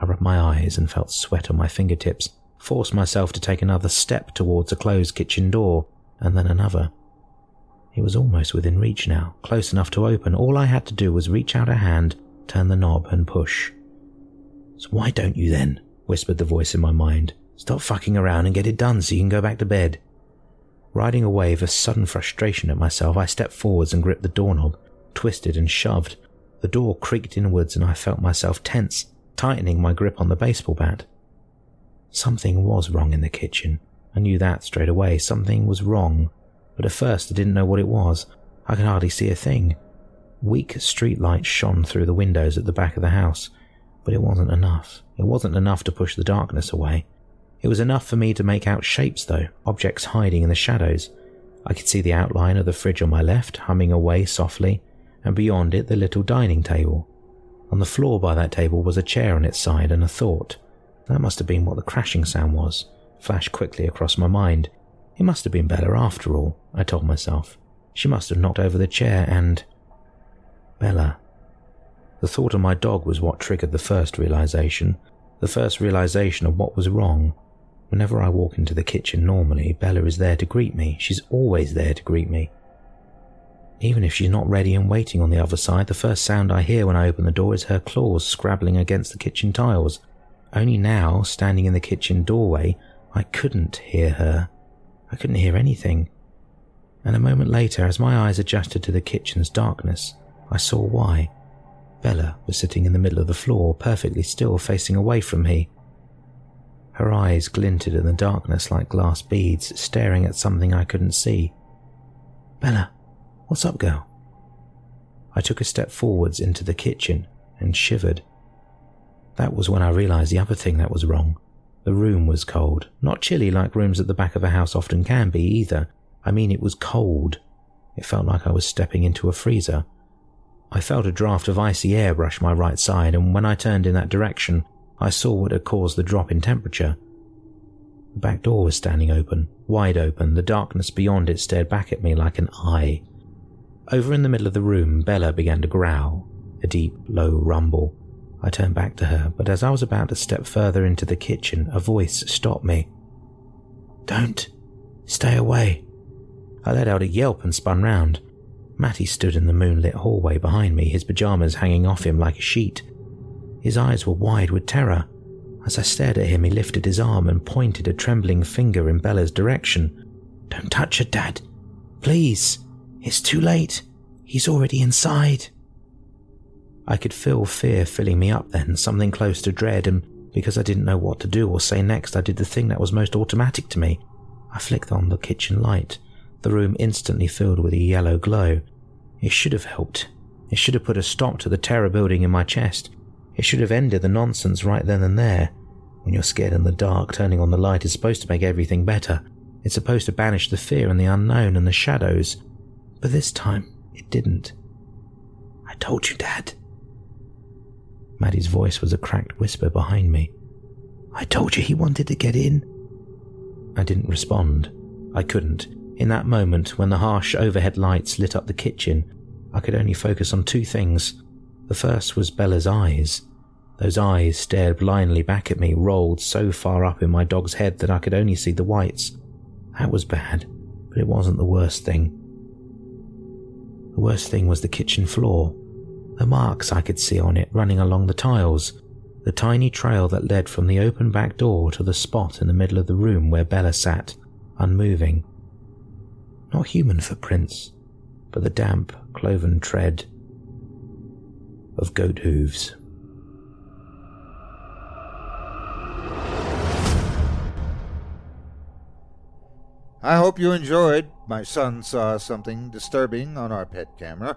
I rubbed my eyes and felt sweat on my fingertips. Forced myself to take another step towards a closed kitchen door, and then another. It was almost within reach now, close enough to open. All I had to do was reach out a hand, turn the knob and push. So why don't you then? Whispered the voice in my mind, Stop fucking around and get it done so you can go back to bed. Riding a wave of sudden frustration at myself, I stepped forwards and gripped the doorknob, twisted and shoved. The door creaked inwards and I felt myself tense, tightening my grip on the baseball bat. Something was wrong in the kitchen. I knew that straight away. Something was wrong. But at first I didn't know what it was. I could hardly see a thing. Weak streetlights shone through the windows at the back of the house, but it wasn't enough. It wasn't enough to push the darkness away. It was enough for me to make out shapes, though, objects hiding in the shadows. I could see the outline of the fridge on my left, humming away softly, and beyond it the little dining table. On the floor by that table was a chair on its side and a thought. That must have been what the crashing sound was. Flashed quickly across my mind. It must have been Bella after all, I told myself. She must have knocked over the chair and... Bella. The thought of my dog was what triggered the first realization. The first realization of what was wrong. Whenever I walk into the kitchen normally, Bella is there to greet me. She's always there to greet me. Even if she's not ready and waiting on the other side, the first sound I hear when I open the door is her claws scrabbling against the kitchen tiles. Only now, standing in the kitchen doorway, I couldn't hear her. I couldn't hear anything. And a moment later, as my eyes adjusted to the kitchen's darkness, I saw why. Bella was sitting in the middle of the floor, perfectly still, facing away from me. Her eyes glinted in the darkness like glass beads, staring at something I couldn't see. Bella, what's up, girl? I took a step forwards into the kitchen and shivered. That was when I realized the other thing that was wrong. The room was cold. Not chilly like rooms at the back of a house often can be, either. I mean, it was cold. It felt like I was stepping into a freezer. I felt a draft of icy air brush my right side, and when I turned in that direction, I saw what had caused the drop in temperature. The back door was standing open, wide open. The darkness beyond it stared back at me like an eye. Over in the middle of the room, Bella began to growl, a deep, low rumble. I turned back to her, but as I was about to step further into the kitchen, a voice stopped me. Don't. Stay away. I let out a yelp and spun round. Matty stood in the moonlit hallway behind me, his pyjamas hanging off him like a sheet. His eyes were wide with terror. As I stared at him, he lifted his arm and pointed a trembling finger in Bella's direction. Don't touch her, Dad. Please. It's too late. He's already inside. I could feel fear filling me up then, something close to dread, and because I didn't know what to do or say next, I did the thing that was most automatic to me. I flicked on the kitchen light. The room instantly filled with a yellow glow. It should have helped. It should have put a stop to the terror building in my chest. It should have ended the nonsense right then and there. When you're scared in the dark, turning on the light is supposed to make everything better. It's supposed to banish the fear and the unknown and the shadows. But this time, it didn't. I told you, Dad. Maddie's voice was a cracked whisper behind me. I told you he wanted to get in. I didn't respond. I couldn't. In that moment, when the harsh overhead lights lit up the kitchen, I could only focus on two things. The first was Bella's eyes. Those eyes stared blindly back at me, rolled so far up in my dog's head that I could only see the whites. That was bad, but it wasn't the worst thing. The worst thing was the kitchen floor. The marks I could see on it running along the tiles, the tiny trail that led from the open back door to the spot in the middle of the room where Bella sat, unmoving. Not human footprints, but the damp, cloven tread of goat hooves. I hope you enjoyed My Son Saw Something Disturbing on Our Pet Camera,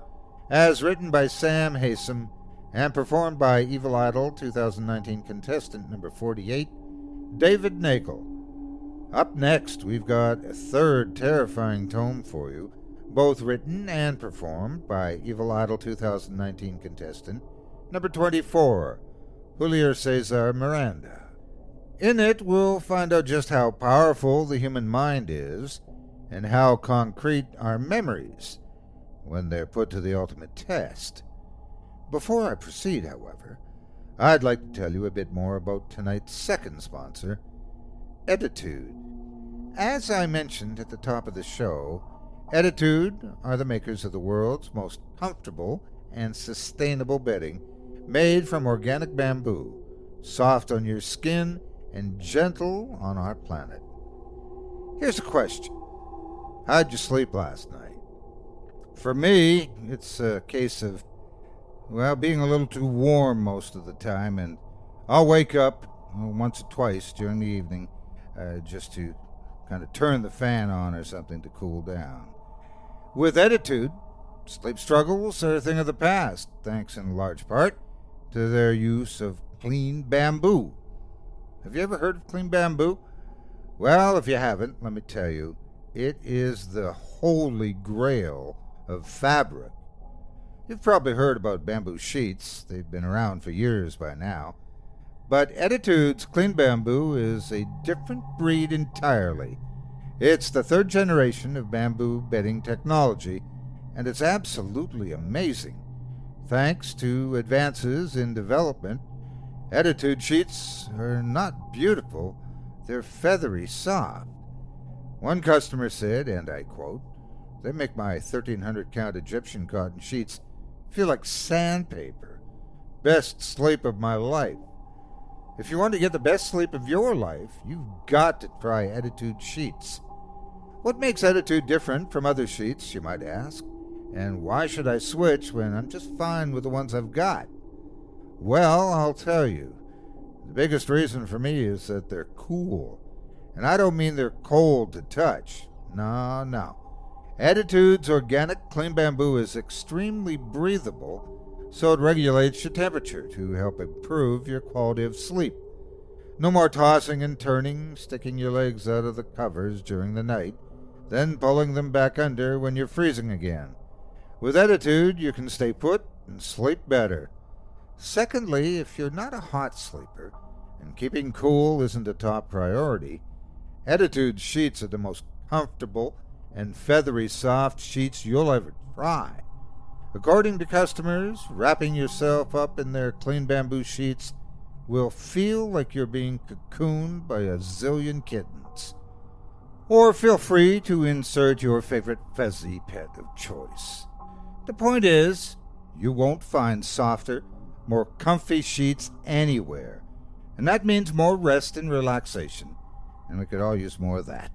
as written by Sam Hasem and performed by Evil Idol twenty nineteen contestant number forty-eight, David Nagel. Up next, we've got a third terrifying tome for you, both written and performed by Evil Idol twenty nineteen contestant number twenty-four, Julio Cesar Miranda. In it, we'll find out just how powerful the human mind is and how concrete our memories when they're put to the ultimate test. Before I proceed, however, I'd like to tell you a bit more about tonight's second sponsor, Effitude. As I mentioned at the top of the show, Effitude are the makers of the world's most comfortable and sustainable bedding, made from organic bamboo, soft on your skin and gentle on our planet. Here's a question. How'd you sleep last night? For me, it's a case of, well, being a little too warm most of the time, and I'll wake up once or twice during the evening uh, just to kind of turn the fan on or something to cool down. With Effitude, sleep struggles are a thing of the past, thanks in large part to their use of clean bamboo. Have you ever heard of clean bamboo? Well, if you haven't, let me tell you, it is the holy grail of fabric. You've probably heard about bamboo sheets. They've been around for years by now. But Effitude's clean bamboo is a different breed entirely. It's the third generation of bamboo bedding technology, and it's absolutely amazing. Thanks to advances in development, Effitude sheets are not beautiful, they're feathery soft. One customer said, and I quote, "They make my thirteen hundred count Egyptian cotton sheets feel like sandpaper. Best sleep of my life." If you want to get the best sleep of your life, you've got to try Effitude sheets. What makes Effitude different from other sheets, you might ask? And why should I switch when I'm just fine with the ones I've got? Well, I'll tell you. The biggest reason for me is that they're cool. And I don't mean they're cold to touch. No, no. Effitude's organic clean bamboo is extremely breathable, so it regulates your temperature to help improve your quality of sleep. No more tossing and turning, sticking your legs out of the covers during the night, then pulling them back under when you're freezing again. With Effitude, you can stay put and sleep better. Secondly, if you're not a hot sleeper, and keeping cool isn't a top priority, Effitude sheets are the most comfortable and feathery soft sheets you'll ever try. According to customers, wrapping yourself up in their clean bamboo sheets will feel like you're being cocooned by a zillion kittens. Or feel free to insert your favorite fuzzy pet of choice. The point is, you won't find softer, more comfy sheets anywhere. And that means more rest and relaxation, and we could all use more of that.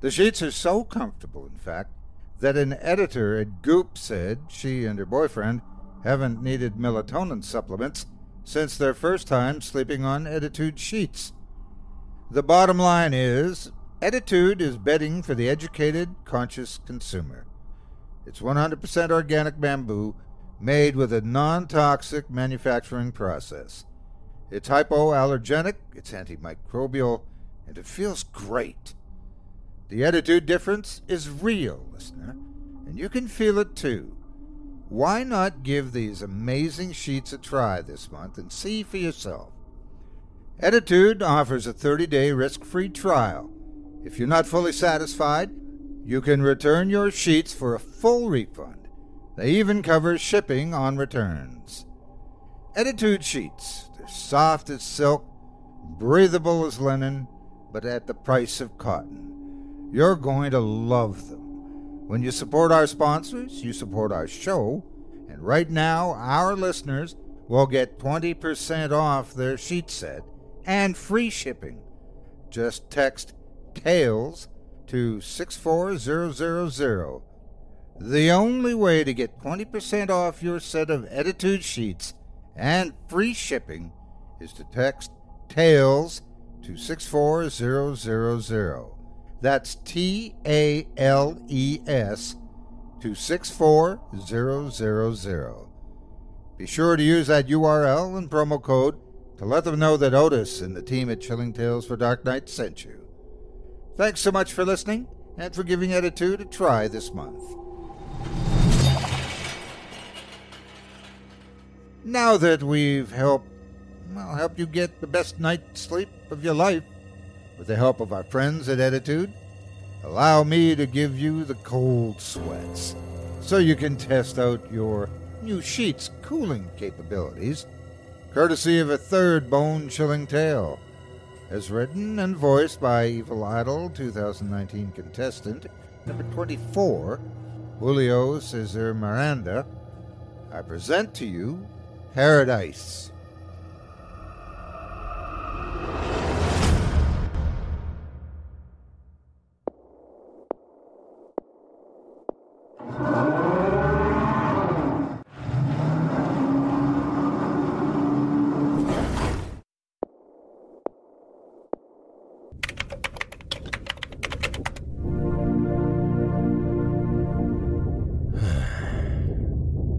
The sheets are so comfortable, in fact, that an editor at Goop said she and her boyfriend haven't needed melatonin supplements since their first time sleeping on Effitude sheets. The bottom line is, Effitude is bedding for the educated, conscious consumer. It's one hundred percent organic bamboo, made with a non-toxic manufacturing process. It's hypoallergenic, it's antimicrobial, and it feels great. The Effitude difference is real, listener, and you can feel it too. Why not give these amazing sheets a try this month and see for yourself? Effitude offers a thirty day risk-free trial. If you're not fully satisfied, you can return your sheets for a full refund. They even cover shipping on returns. Effitude sheets. They're soft as silk, breathable as linen, but at the price of cotton. You're going to love them. When you support our sponsors, you support our show, and right now our listeners will get twenty percent off their sheet set and free shipping. Just text TAILS to six four zero zero zero. The only way to get twenty percent off your set of Effitude sheets and free shipping is to text TAILS to six four zero zero zero. That's T A L E S to six four zero zero zero. Be sure to use that U R L and promo code to let them know that Otis and the team at Chilling Tales for Dark Nights sent you. Thanks so much for listening and for giving Effitude a try this month. Now that we've helped, well, help you get the best night's sleep of your life with the help of our friends at Effitude, allow me to give you the cold sweats so you can test out your new sheet's cooling capabilities, courtesy of a third bone-chilling tale, as written and voiced by Evil Idol twenty nineteen contestant number twenty-four, Julio Cesar Miranda. I present to you Paradise.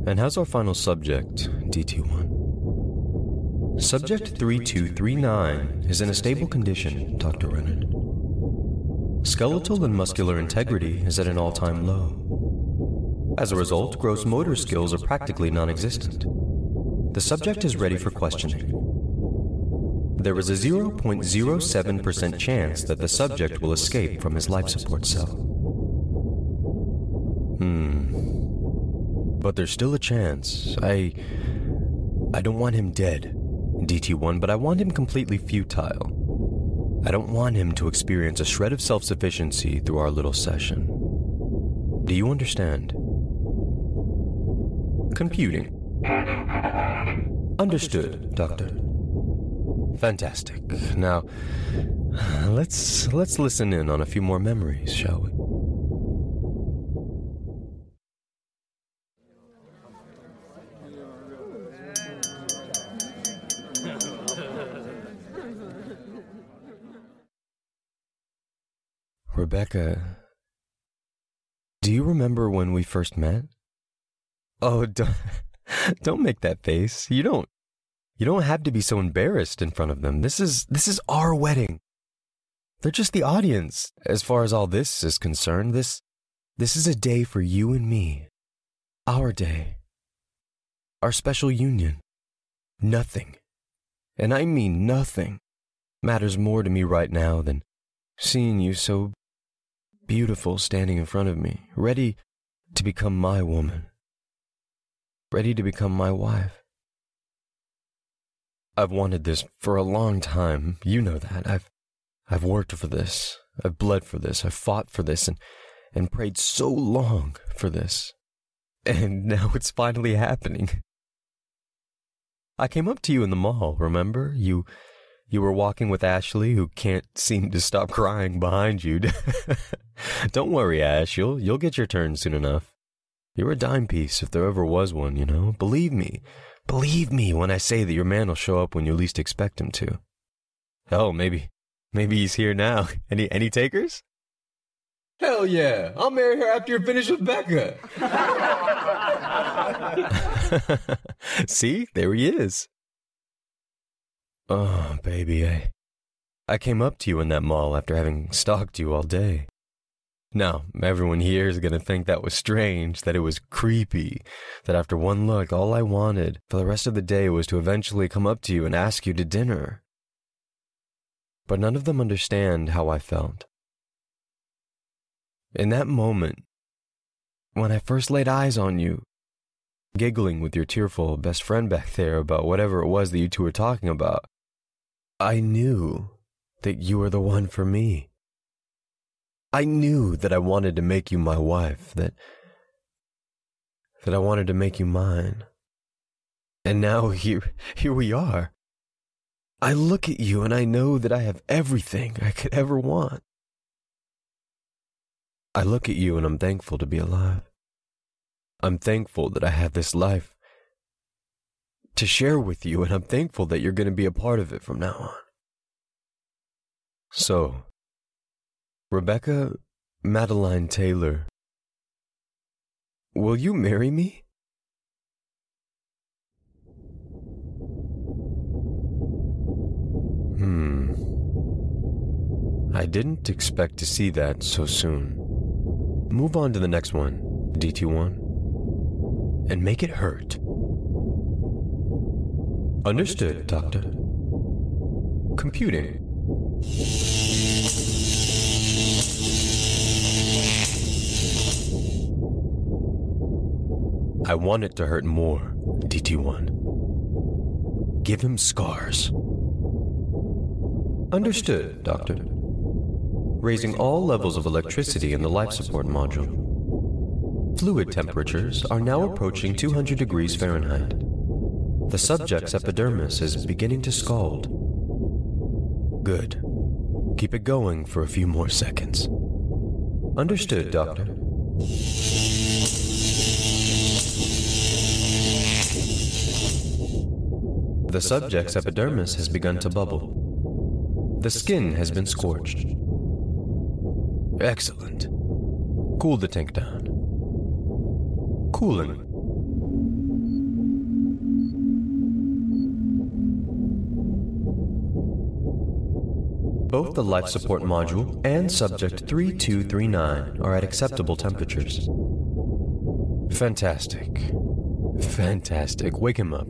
And has our final subject, D T one. Subject three two three nine is in a stable condition, Doctor Renard. Skeletal and muscular integrity is at an all-time low. As a result, gross motor skills are practically non-existent. The subject is ready for questioning. There is a zero point zero seven percent chance that the subject will escape from his life support cell. Hmm. But there's still a chance. I... I don't want him dead, D T one, but I want him completely futile. I don't want him to experience a shred of self-sufficiency through our little session. Do you understand? Computing. Understood, Doctor. Fantastic. Now, let's let's listen in on a few more memories, shall we? Rebecca, do you remember when we first met? Oh, don't, don't make that face. You don't. You don't have to be so embarrassed in front of them. This is this is our wedding. They're just the audience. As far as all this is concerned, this this is a day for you and me. Our day. Our special union. Nothing, and I mean nothing, matters more to me right now than seeing you so beautiful standing in front of me, ready to become my woman. Ready to become my wife. I've wanted this for a long time, you know that. I've I've worked for this, I've bled for this, I've fought for this, and, and prayed so long for this. And now it's finally happening. I came up to you in the mall, remember? You you were walking with Ashley, who can't seem to stop crying behind you. Don't worry, Ash, you'll, you'll get your turn soon enough. You're a dime piece if there ever was one, you know? Believe me. Believe me when I say that your man will show up when you least expect him to. Hell, maybe, maybe he's here now. Any, any takers? Hell yeah! I'll marry her after you're finished with Becca. See, there he is. Oh, baby, I, I came up to you in that mall after having stalked you all day. Now, everyone here is going to think that was strange, that it was creepy, that after one look, all I wanted for the rest of the day was to eventually come up to you and ask you to dinner. But none of them understand how I felt. In that moment, when I first laid eyes on you, giggling with your tearful best friend back there about whatever it was that you two were talking about, I knew that you were the one for me. I knew that I wanted to make you my wife, that that I wanted to make you mine. And now here, here we are. I look at you and I know that I have everything I could ever want. I look at you and I'm thankful to be alive. I'm thankful that I have this life to share with you, and I'm thankful that you're going to be a part of it from now on. So, Rebecca Madeline Taylor, will you marry me? Hmm. I didn't expect to see that so soon. Move on to the next one, D T one. And make it hurt. Understood, Doctor. Computing. I want it to hurt more, D T one. Give him scars. Understood, Doctor. Raising all levels of electricity in the life support module. Fluid temperatures are now approaching two hundred degrees Fahrenheit. The subject's epidermis is beginning to scald. Good. Keep it going for a few more seconds. Understood, Doctor. The subject's epidermis has begun to bubble. The skin has been scorched. Excellent. Cool the tank down. Cooling. Both the life support module and subject three two three nine are at acceptable temperatures. Fantastic. Fantastic. Wake him up.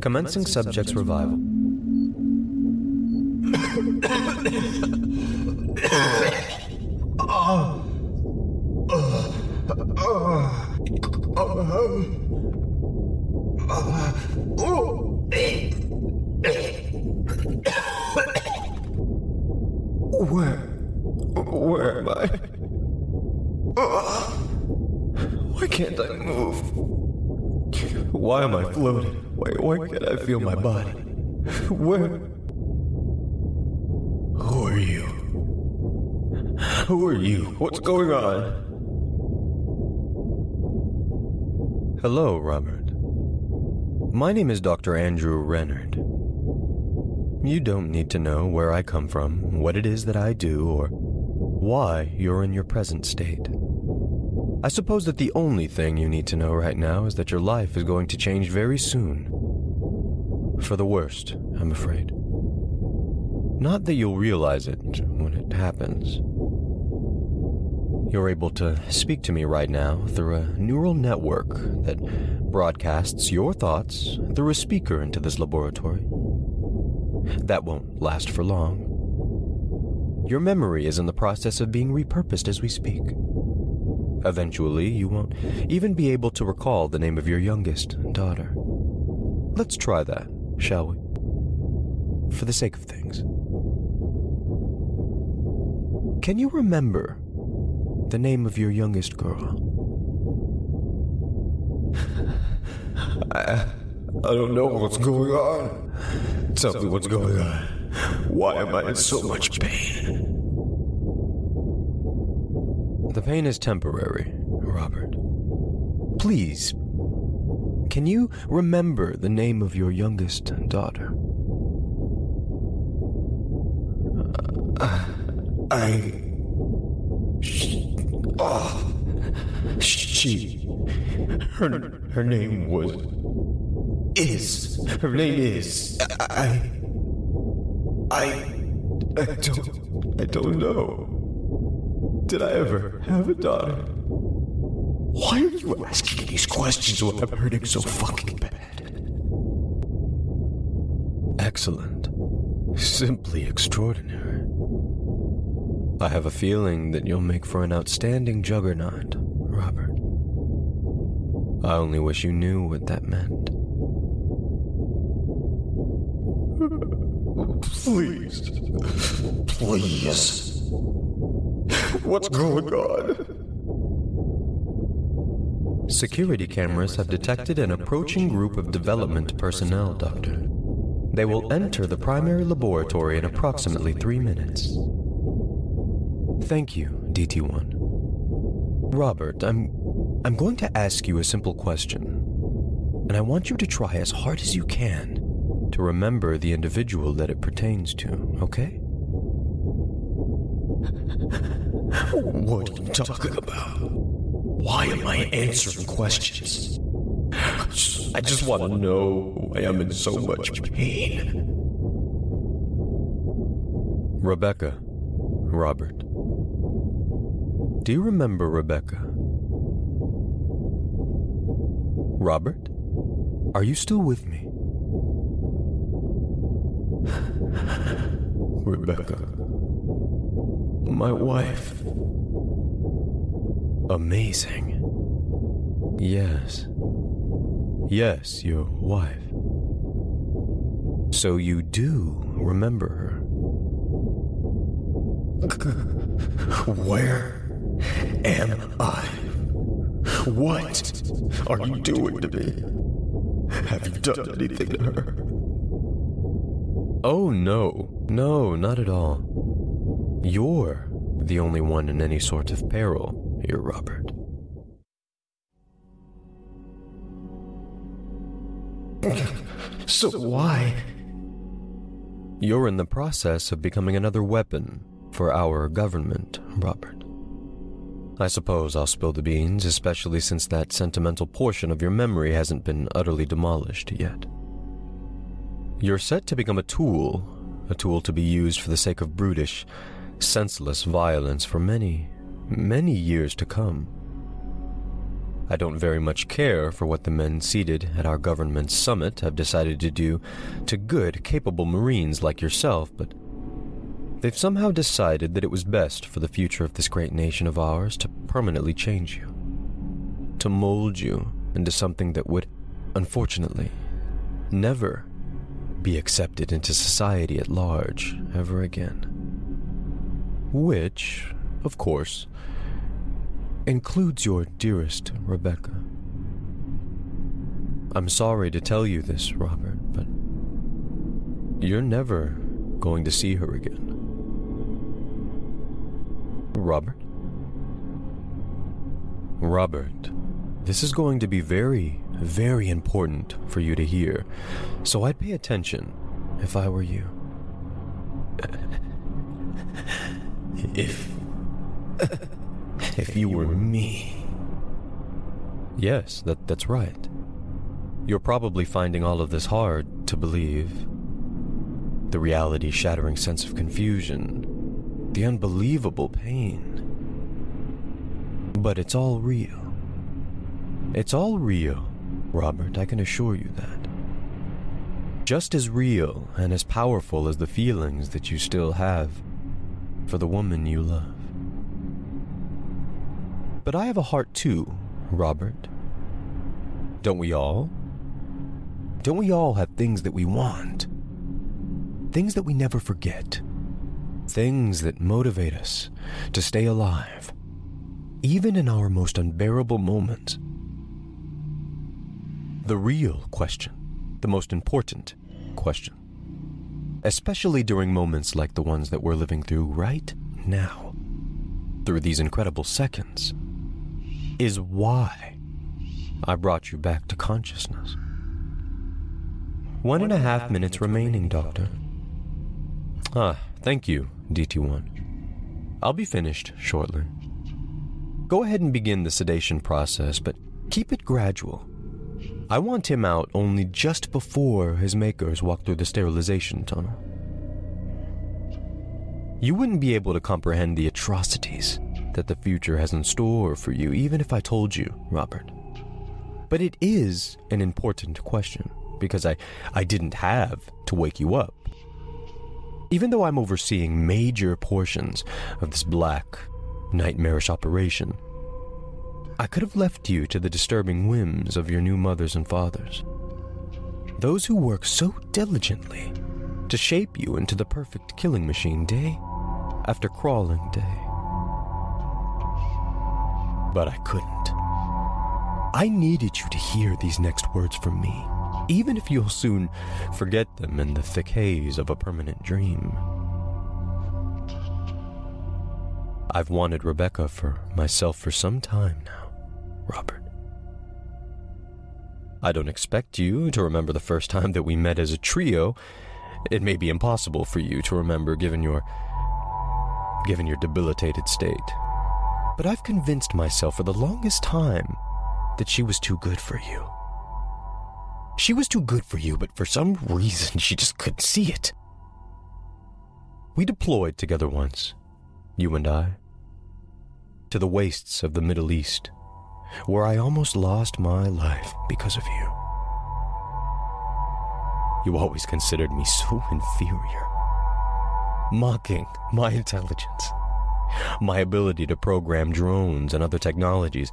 Commencing subject's revival. Where? Where am I? Why can't I move? Why am I floating? Why, why can't I feel my body? Where? Who are you? Who are you? What's going on? Hello, Robert. My name is Doctor Andrew Renard. You don't need to know where I come from, what it is that I do, or why you're in your present state. I suppose that the only thing you need to know right now is that your life is going to change very soon. For the worst, I'm afraid. Not that you'll realize it when it happens. You're able to speak to me right now through a neural network that broadcasts your thoughts through a speaker into this laboratory. That won't last for long. Your memory is in the process of being repurposed as we speak. Eventually, you won't even be able to recall the name of your youngest daughter. Let's try that, shall we? For the sake of things. Can you remember the name of your youngest girl? I, I don't know what's going on. Tell me what's going on. Why am I in so much pain? The pain is temporary, Robert. Please, can you remember the name of your youngest daughter? Uh, I... She... Oh, she... Her, her name was... Is. Her name is... I... I... I don't... I don't know. Did I ever have a daughter? Why are you asking these questions when I'm hurting so fucking bad? Excellent. Simply extraordinary. I have a feeling that you'll make for an outstanding juggernaut, Robert. I only wish you knew what that meant. Please. Please. What's going on? Security cameras have detected an approaching group of development personnel, Doctor. They will enter the primary laboratory in approximately three minutes. Thank you, D T one. Robert, I'm, I'm going to ask you a simple question, and I want you to try as hard as you can to remember the individual that it pertains to, okay? What are you talking about? Why am I answering questions? I just want to know why I'm in so much pain. Rebecca, Robert. Do you remember Rebecca? Robert, are you still with me? Rebecca. My wife. Amazing. Yes. Yes, your wife. So you do remember her. Where am I? What are you doing to me? Have you done anything to her? Oh, no. No, not at all. You're the only one in any sort of peril here, Robert. So why? You're in the process of becoming another weapon for our government, Robert. I suppose I'll spill the beans, especially since that sentimental portion of your memory hasn't been utterly demolished yet. You're set to become a tool a tool to be used for the sake of brutish, senseless violence for many, many years to come. I don't very much care for what the men seated at our government summit have decided to do to good, capable Marines like yourself, but they've somehow decided that it was best for the future of this great nation of ours to permanently change you, to mold you into something that would, unfortunately, never be accepted into society at large ever again. Which, of course, includes your dearest Rebecca. I'm sorry to tell you this, Robert, but you're never going to see her again. Robert? Robert, this is going to be very, very important for you to hear, so I'd pay attention if I were you. If... If you were me. Yes, that, that's right. You're probably finding all of this hard to believe. The reality-shattering sense of confusion. The unbelievable pain. But it's all real. It's all real, Robert, I can assure you that. Just as real and as powerful as the feelings that you still have for the woman you love. But I have a heart too, Robert. Don't we all? Don't we all have things that we want? Things that we never forget. Things that motivate us to stay alive, even in our most unbearable moments. The real question, the most important question, especially during moments like the ones that we're living through right now, through these incredible seconds, is why I brought you back to consciousness. One, One and a half, half minutes, minutes remaining, Doctor. Ah, thank you, D T one. I'll be finished shortly. Go ahead and begin the sedation process, but keep it gradual. I want him out only just before his makers walk through the sterilization tunnel. You wouldn't be able to comprehend the atrocities that the future has in store for you, even if I told you, Robert. But it is an important question, because I, I didn't have to wake you up. Even though I'm overseeing major portions of this black, nightmarish operation, I could have left you to the disturbing whims of your new mothers and fathers. Those who work so diligently to shape you into the perfect killing machine day after crawling day. But I couldn't. I needed you to hear these next words from me, even if you'll soon forget them in the thick haze of a permanent dream. I've wanted Rebecca for myself for some time now, Robert. I don't expect you to remember the first time that we met as a trio. It may be impossible for you to remember given your... given your debilitated state. But I've convinced myself for the longest time that she was too good for you. She was too good for you, but for some reason she just couldn't see it. We deployed together once, you and I, to the wastes of the Middle East, where I almost lost my life because of you. You always considered me so inferior, mocking my intelligence, my ability to program drones and other technologies,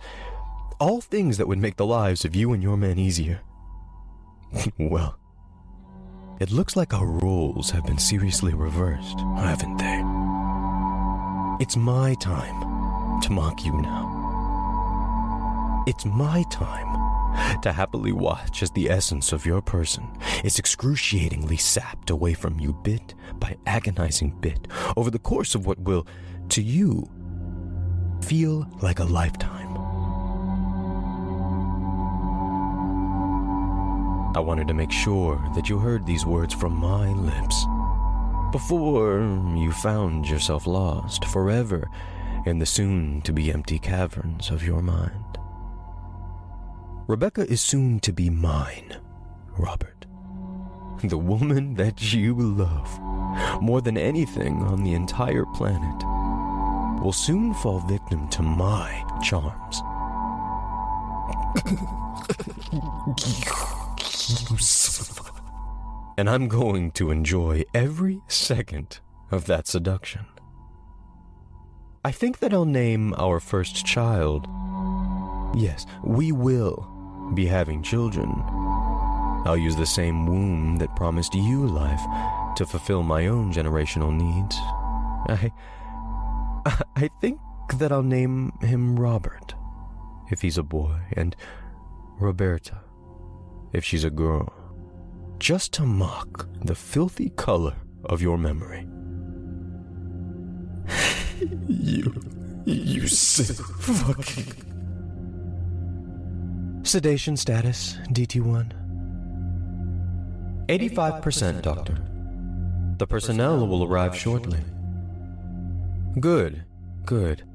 all things that would make the lives of you and your men easier. Well, it looks like our roles have been seriously reversed, haven't they? It's my time to mock you now. It's my time to happily watch as the essence of your person is excruciatingly sapped away from you bit by agonizing bit over the course of what will, to you, feel like a lifetime. I wanted to make sure that you heard these words from my lips before you found yourself lost forever in the soon-to-be empty caverns of your mind. Rebecca is soon to be mine, Robert. The woman that you love. more than anything on the entire planet, will soon fall victim to my charms. And I'm going to enjoy every second of that seduction. I think that I'll name our first child. Yes, we will be having children. I'll use the same womb that promised you life to fulfill my own generational needs. I... I think that I'll name him Robert, if he's a boy, and Roberta, if she's a girl, just to mock the filthy color of your memory. You... you sick fucking... Sedation status, D T one. eighty-five percent, Doctor. The personnel will arrive shortly. Good, good.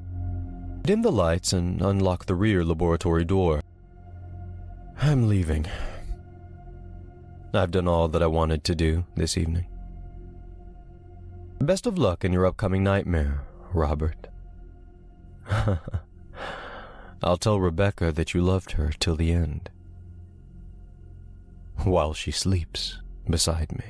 Dim the lights and unlock the rear laboratory door. I'm leaving. I've done all that I wanted to do this evening. Best of luck in your upcoming nightmare, Robert. I'll tell Rebecca that you loved her till the end, while she sleeps beside me.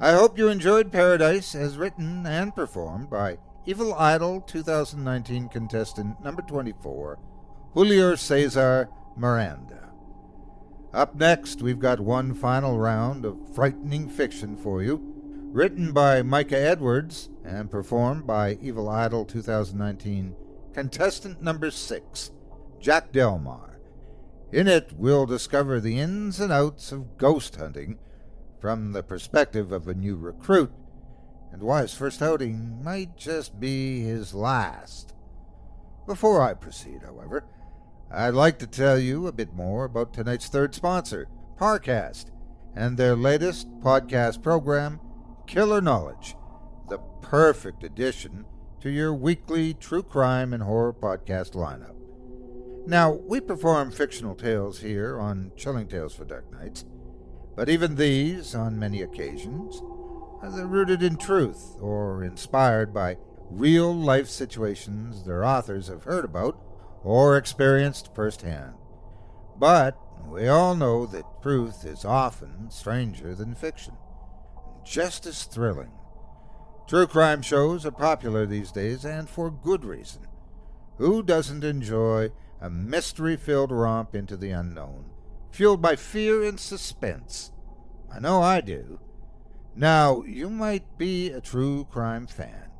I hope you enjoyed Paradise, as written and performed by Evil Idol twenty nineteen contestant number twenty-four, Julio Cesar Miranda. Up next, we've got one final round of frightening fiction for you, written by Micah Edwards and performed by Evil Idol twenty nineteen contestant number six, Jack Delmar. In it, we'll discover the ins and outs of ghost hunting from the perspective of a new recruit, and why his first outing might just be his last. Before I proceed, however, I'd like to tell you a bit more about tonight's third sponsor, Parcast, and their latest podcast program, Killer Knowledge, the perfect addition to your weekly true crime and horror podcast lineup. Now, we perform fictional tales here on Chilling Tales for Dark Nights, but even these, on many occasions, are rooted in truth or inspired by real-life situations their authors have heard about or experienced firsthand. But we all know that truth is often stranger than fiction, and just as thrilling. True crime shows are popular these days, and for good reason. Who doesn't enjoy a mystery-filled romp into the unknown, fueled by fear and suspense? I know I do. Now, you might be a true crime fan,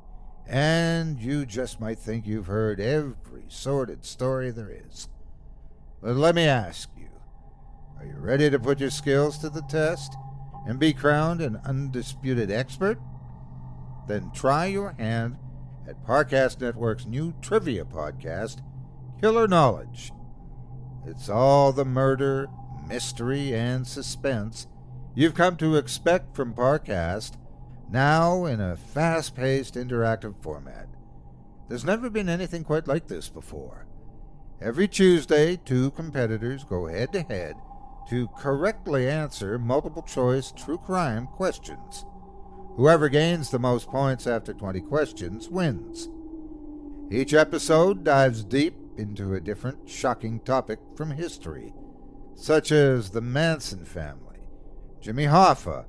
and you just might think you've heard every sordid story there is. But let me ask you, are you ready to put your skills to the test and be crowned an undisputed expert? Then try your hand at Parcast Network's new trivia podcast, Killer Knowledge. It's all the murder, mystery, and suspense you've come to expect from Parcast, now in a fast-paced interactive format. There's never been anything quite like this before. Every Tuesday, two competitors go head-to-head to correctly answer multiple-choice true crime questions. Whoever gains the most points after twenty questions wins. Each episode dives deep into a different shocking topic from history, such as the Manson family, Jimmy Hoffa,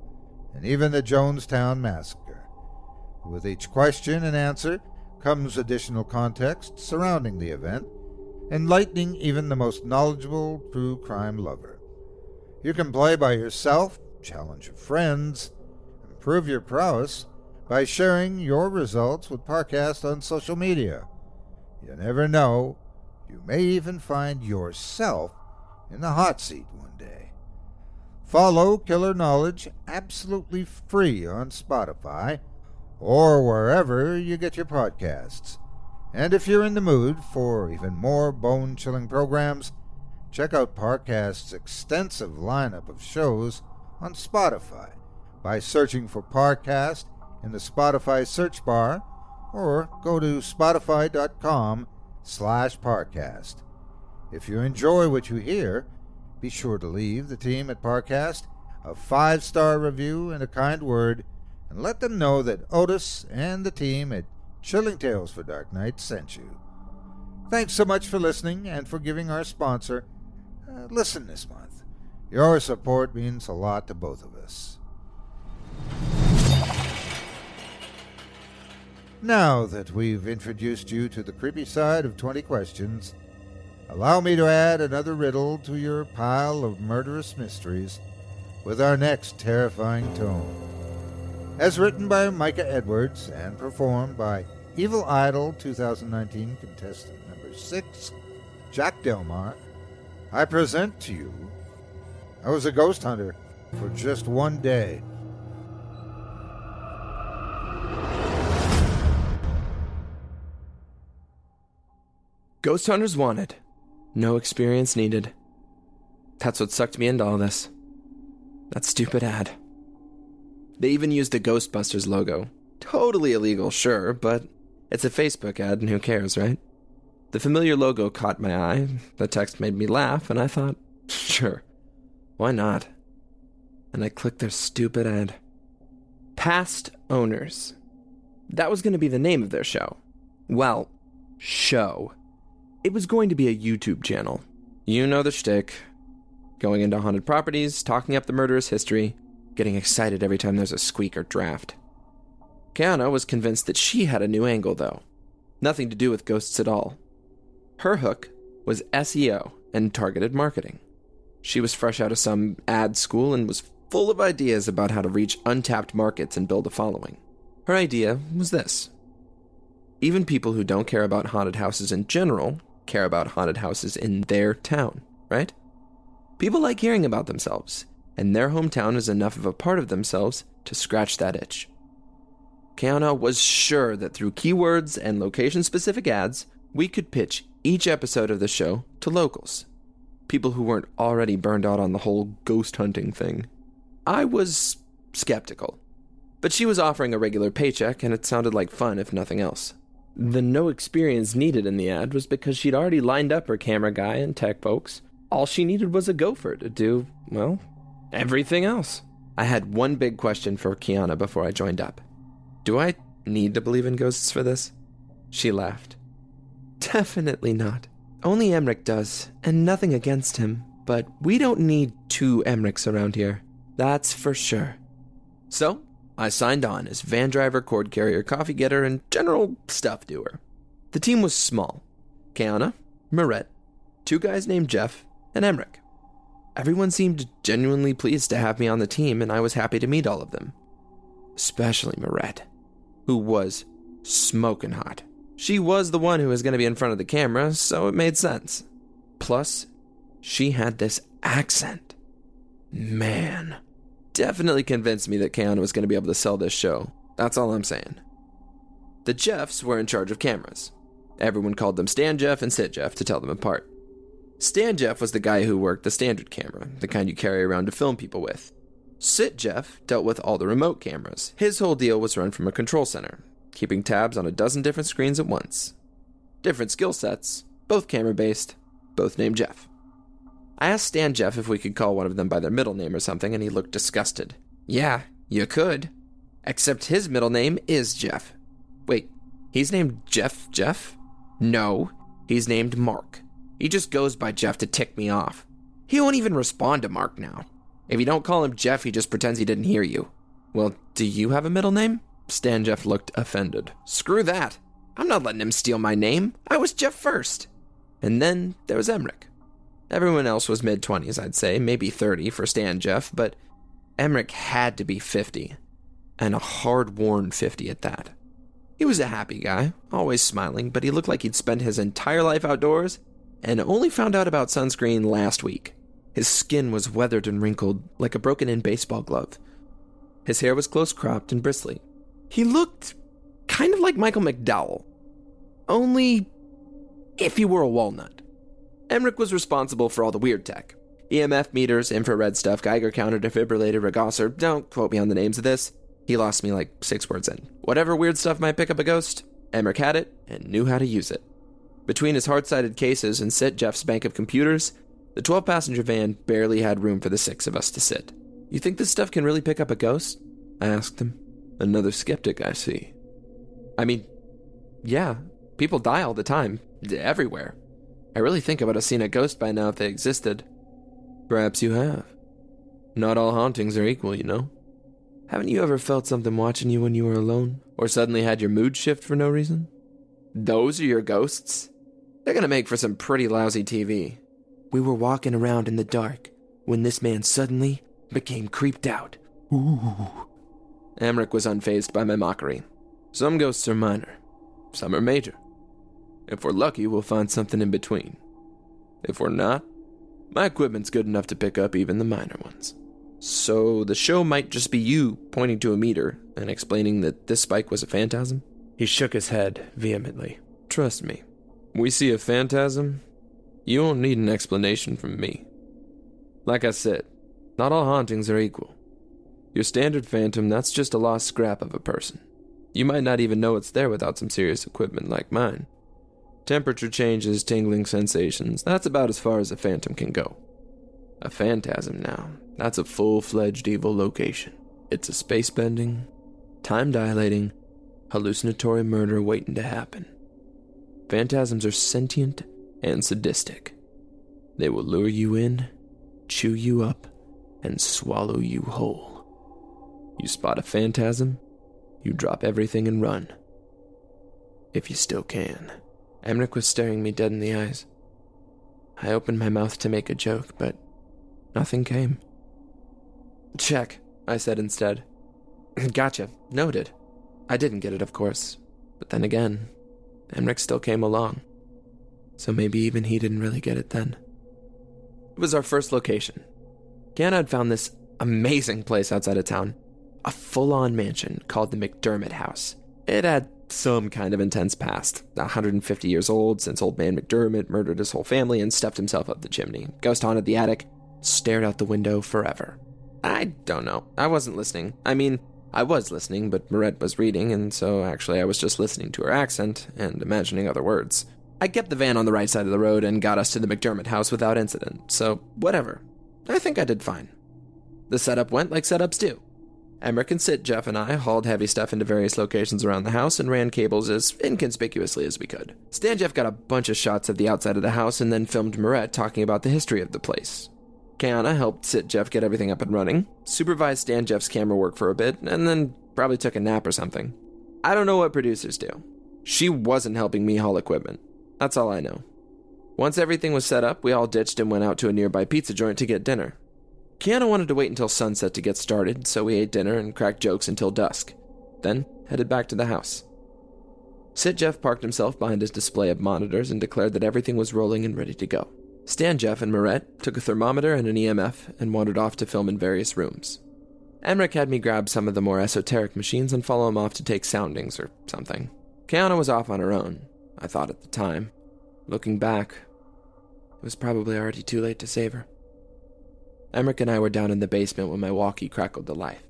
and even the Jonestown Massacre. With each question and answer comes additional context surrounding the event, enlightening even the most knowledgeable true crime lover. You can play by yourself, challenge your friends, and prove your prowess by sharing your results with Parcast on social media. You never know, you may even find yourself in the hot seat one day. Follow Killer Knowledge absolutely free on Spotify or wherever you get your podcasts. And if you're in the mood for even more bone-chilling programs, check out Parcast's extensive lineup of shows on Spotify by searching for Parcast in the Spotify search bar, or go to spotify dot com slash Parcast. If you enjoy what you hear, be sure to leave the team at Parcast a five-star review and a kind word, and let them know that Otis and the team at Chilling Tales for Dark Nights sent you. Thanks so much for listening and for giving our sponsor a listen this month. Your support means a lot to both of us. Now that we've introduced you to the creepy side of twenty questions, allow me to add another riddle to your pile of murderous mysteries with our next terrifying tome. As written by Micah Edwards and performed by Evil Idol twenty nineteen contestant number six, Jack Delmar, I present to you, I Was a Ghost Hunter for Just One Day. Ghost Hunters Wanted. No experience needed. That's what sucked me into all this. That stupid ad. They even used the Ghostbusters logo. Totally illegal, sure, but it's a Facebook ad and who cares, right? The familiar logo caught my eye, the text made me laugh, and I thought, sure, why not? And I clicked their stupid ad. Past Owners. That was going to be the name of their show. Well, show. It was going to be a YouTube channel. You know the shtick. Going into haunted properties, talking up the murderous history, getting excited every time there's a squeak or draft. Kiana was convinced that she had a new angle, though. Nothing to do with ghosts at all. Her hook was S E O and targeted marketing. She was fresh out of some ad school and was full of ideas about how to reach untapped markets and build a following. Her idea was this. Even people who don't care about haunted houses in general care about haunted houses in their town, right? People like hearing about themselves, and their hometown is enough of a part of themselves to scratch that itch. Kiana was sure that through keywords and location-specific ads, we could pitch each episode of the show to locals, people who weren't already burned out on the whole ghost hunting thing. I was skeptical, but she was offering a regular paycheck, and it sounded like fun if nothing else. The no experience needed in the ad was because she'd already lined up her camera guy and tech folks. All she needed was a gopher to do, well, everything else. I had one big question for Kiana before I joined up. Do I need to believe in ghosts for this? She laughed. Definitely not. Only Emmerich does, and nothing against him. But we don't need two Emmerichs around here. That's for sure. So, I signed on as van driver, cord carrier, coffee getter, and general stuff doer. The team was small. Kiana, Mirette, two guys named Jeff, and Emmerich. Everyone seemed genuinely pleased to have me on the team, and I was happy to meet all of them. Especially Mirette, who was smoking hot. She was the one who was going to be in front of the camera, so it made sense. Plus, she had this accent. Man. Definitely convinced me that Kiana was going to be able to sell this show. That's all I'm saying. The Jeffs were in charge of cameras. Everyone called them Stan Jeff and Sit Jeff to tell them apart. Stan Jeff was the guy who worked the standard camera, the kind you carry around to film people with. Sit Jeff dealt with all the remote cameras. His whole deal was run from a control center, keeping tabs on a dozen different screens at once. Different skill sets, both camera-based, both named Jeff. I asked Stan Jeff if we could call one of them by their middle name or something, and he looked disgusted. Yeah, you could. Except his middle name is Jeff. Wait, he's named Jeff Jeff? No, he's named Mark. He just goes by Jeff to tick me off. He won't even respond to Mark now. If you don't call him Jeff, he just pretends he didn't hear you. Well, do you have a middle name? Stan Jeff looked offended. Screw that. I'm not letting him steal my name. I was Jeff first. And then there was Emmerich. Everyone else was mid-twenties, I'd say, maybe thirty for Stan Jeff, but Emmerich had to be fifty, and a hard-worn fifty at that. He was a happy guy, always smiling, but he looked like he'd spent his entire life outdoors and only found out about sunscreen last week. His skin was weathered and wrinkled like a broken-in baseball glove. His hair was close-cropped and bristly. He looked kind of like Michael McDowell, only if he were a walnut. Emmerich was responsible for all the weird tech. E M F meters, infrared stuff, Geiger counter, defibrillator, regosser. Don't quote me on the names of this. He lost me like six words in. Whatever weird stuff might pick up a ghost, Emmerich had it and knew how to use it. Between his hard-sided cases and Sit Jeff's bank of computers, the twelve-passenger van barely had room for the six of us to sit. You think this stuff can really pick up a ghost? I asked him. Another skeptic, I see. I mean, yeah, people die all the time, everywhere. I really think I would have seen a ghost by now if they existed. Perhaps you have. Not all hauntings are equal, you know. Haven't you ever felt something watching you when you were alone? Or suddenly had your mood shift for no reason? Those are your ghosts? They're gonna make for some pretty lousy T V. We were walking around in the dark when this man suddenly became creeped out. Ooh. Emmerich was unfazed by my mockery. Some ghosts are minor, some are major. If we're lucky, we'll find something in between. If we're not, my equipment's good enough to pick up even the minor ones. So the show might just be you pointing to a meter and explaining that this spike was a phantasm? He shook his head vehemently. Trust me, we see a phantasm, you won't need an explanation from me. Like I said, not all hauntings are equal. Your standard phantom, that's just a lost scrap of a person. You might not even know it's there without some serious equipment like mine. Temperature changes, tingling sensations, that's about as far as a phantom can go. A phantasm now, that's a full-fledged evil location. It's a space-bending, time-dilating, hallucinatory murder waiting to happen. Phantasms are sentient and sadistic. They will lure you in, chew you up, and swallow you whole. You spot a phantasm, you drop everything and run. If you still can. Emmerich was staring me dead in the eyes. I opened my mouth to make a joke, but nothing came. Check, I said instead. Gotcha, noted. I didn't get it, of course. But then again, Emmerich still came along. So maybe even he didn't really get it then. It was our first location. Kiana had found this amazing place outside of town. A full-on mansion called the McDermott House. It had some kind of intense past. one hundred fifty years old since old man McDermott murdered his whole family and stuffed himself up the chimney. Ghost haunted the attic, stared out the window forever. I don't know. I wasn't listening. I mean, I was listening, but Mirette was reading, and so actually I was just listening to her accent and imagining other words. I kept the van on the right side of the road and got us to the McDermott House without incident, so whatever. I think I did fine. The setup went like setups do. Emmerich and Sit Jeff and I hauled heavy stuff into various locations around the house and ran cables as inconspicuously as we could. Stan Jeff got a bunch of shots of the outside of the house and then filmed Mirette talking about the history of the place. Kiana helped Sit Jeff get everything up and running, supervised Stan Jeff's camera work for a bit, and then probably took a nap or something. I don't know what producers do. She wasn't helping me haul equipment. That's all I know. Once everything was set up, we all ditched and went out to a nearby pizza joint to get dinner. Kiana wanted to wait until sunset to get started, so we ate dinner and cracked jokes until dusk, then headed back to the house. Sit Jeff parked himself behind his display of monitors and declared that everything was rolling and ready to go. Stan Jeff and Mirette took a thermometer and an E M F and wandered off to film in various rooms. Emmerich had me grab some of the more esoteric machines and follow him off to take soundings or something. Kiana was off on her own, I thought at the time. Looking back, it was probably already too late to save her. Emmerich and I were down in the basement when my walkie crackled to life.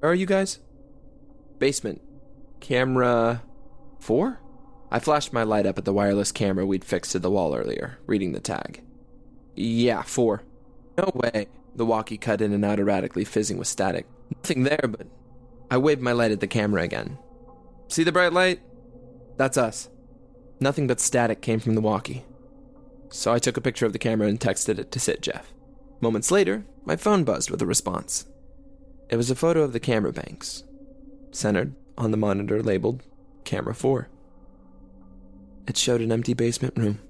Where are you guys? Basement. Camera... four? I flashed my light up at the wireless camera we'd fixed to the wall earlier, reading the tag. Yeah, four. No way. The walkie cut in and out erratically, fizzing with static. Nothing there, but... I waved my light at the camera again. See the bright light? That's us. Nothing but static came from the walkie. So I took a picture of the camera and texted it to Sit Jeff. Moments later, my phone buzzed with a response. It was a photo of the camera banks, centered on the monitor labeled Camera four. It showed an empty basement room,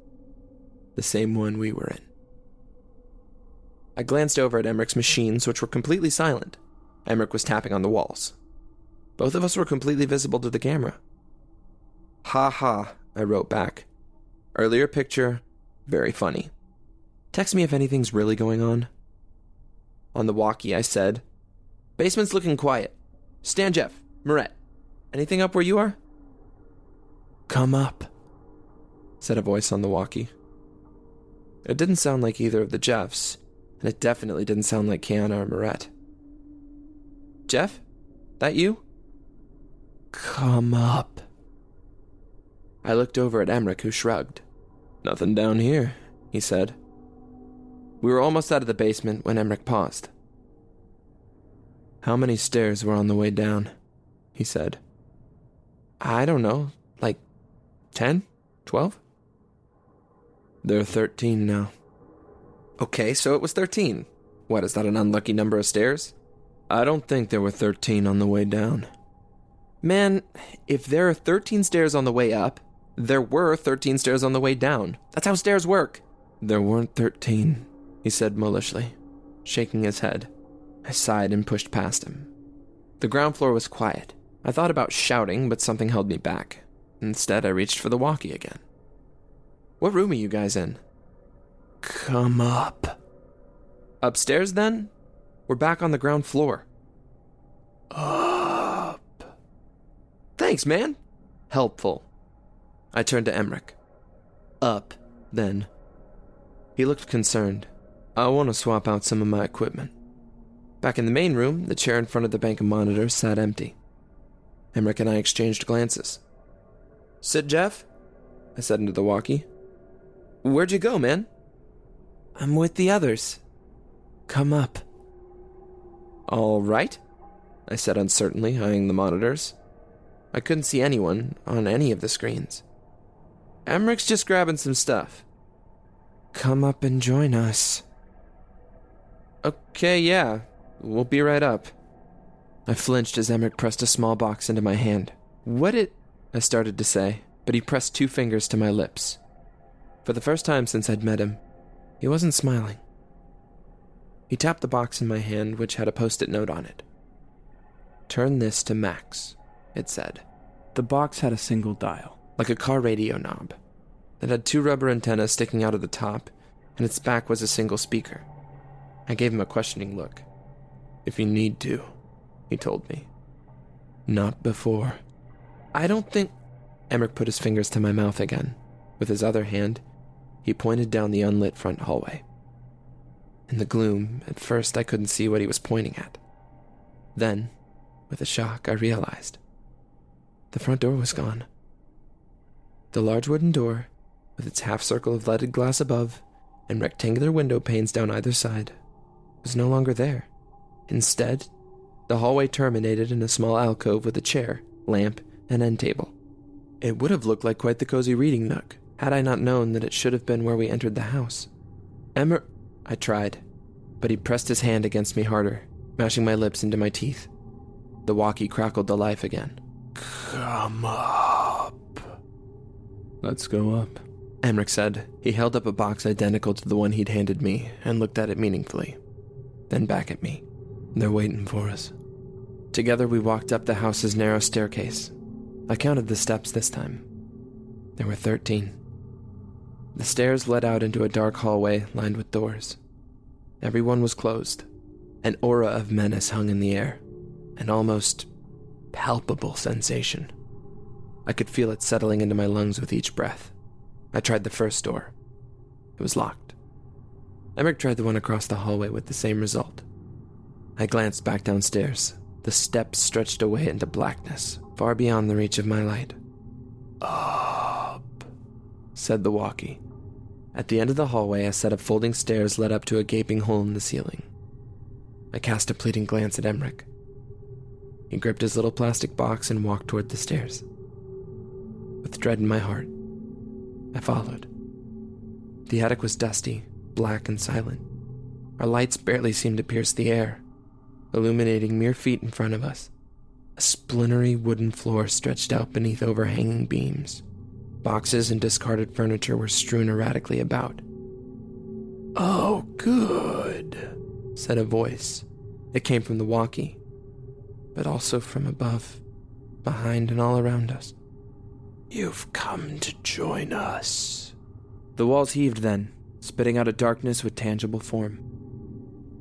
the same one we were in. I glanced over at Emmerich's machines, which were completely silent. Emmerich was tapping on the walls. Both of us were completely visible to the camera. Ha ha, I wrote back. Earlier picture, very funny. Text me if anything's really going on. On the walkie, I said, basement's looking quiet. Stan Jeff, Mirette, anything up where you are? Come up, said a voice on the walkie. It didn't sound like either of the Jeffs, and it definitely didn't sound like Kiana or Mirette. Jeff, that you? Come up. I looked over at Emmerich, who shrugged. "Nothing down here," he said. We were almost out of the basement when Emmerich paused. "How many stairs were on the way down?" he said. "I don't know, like ten? Twelve?" "There are thirteen now." "Okay, so it was thirteen. What, is that an unlucky number of stairs?" "I don't think there were thirteen on the way down." "Man, if there are thirteen stairs on the way up, there were thirteen stairs on the way down. That's how stairs work." "There weren't thirteen, he said mullishly, shaking his head. I sighed and pushed past him. The ground floor was quiet. I thought about shouting, but something held me back. Instead, I reached for the walkie again. "What room are you guys in?" "Come up." "Upstairs, then? We're back on the ground floor." "Up." "Thanks, man." Helpful. I turned to Emmerich. "Up, then." He looked concerned. "I want to swap out some of my equipment." Back in the main room, the chair in front of the bank of monitors sat empty. Emmerich and I exchanged glances. "Sit Jeff?" I said into the walkie. "Where'd you go, man?" "I'm with the others. Come up." "All right," I said uncertainly, eyeing the monitors. I couldn't see anyone on any of the screens. "Emmerich's just grabbing some stuff." "Come up and join us." "Okay, yeah. We'll be right up." I flinched as Emmerich pressed a small box into my hand. "What it—" I started to say, but he pressed two fingers to my lips. For the first time since I'd met him, he wasn't smiling. He tapped the box in my hand, which had a post-it note on it. "Turn this to max," it said. The box had a single dial, like a car radio knob. It had two rubber antennas sticking out of the top, and its back was a single speaker. I gave him a questioning look. "If you need to," he told me. "Not before." "I don't think—" Emmerich put his fingers to my mouth again. With his other hand, he pointed down the unlit front hallway. In the gloom, at first I couldn't see what he was pointing at. Then, with a shock, I realized. The front door was gone. The large wooden door, with its half circle of leaded glass above and rectangular window panes down either side, was no longer there. Instead, the hallway terminated in a small alcove with a chair, lamp, an end table. It would have looked like quite the cozy reading nook, had I not known that it should have been where we entered the house. Emmer... I tried, but he pressed his hand against me harder, mashing my lips into my teeth. The walkie crackled to life again. "Come up." "Let's go up," Emmerich said. He held up a box identical to the one he'd handed me and looked at it meaningfully. Then back at me. "They're waiting for us." Together we walked up the house's narrow staircase. I counted the steps this time. There were thirteen. The stairs led out into a dark hallway lined with doors. Everyone was closed. An aura of menace hung in the air, an almost palpable sensation. I could feel it settling into my lungs with each breath. I tried the first door. It was locked. Emmerich tried the one across the hallway with the same result. I glanced back downstairs. The steps stretched away into blackness, far beyond the reach of my light. "Up," said the walkie. At the end of the hallway, a set of folding stairs led up to a gaping hole in the ceiling. I cast a pleading glance at Emmerich. He gripped his little plastic box and walked toward the stairs. With dread in my heart, I followed. The attic was dusty, black, and silent. Our lights barely seemed to pierce the air, illuminating mere feet in front of us. A splintery wooden floor stretched out beneath overhanging beams. Boxes and discarded furniture were strewn erratically about. "Oh, good," said a voice. It came from the walkie, but also from above, behind, and all around us. "You've come to join us." The walls heaved then, spitting out a darkness with tangible form.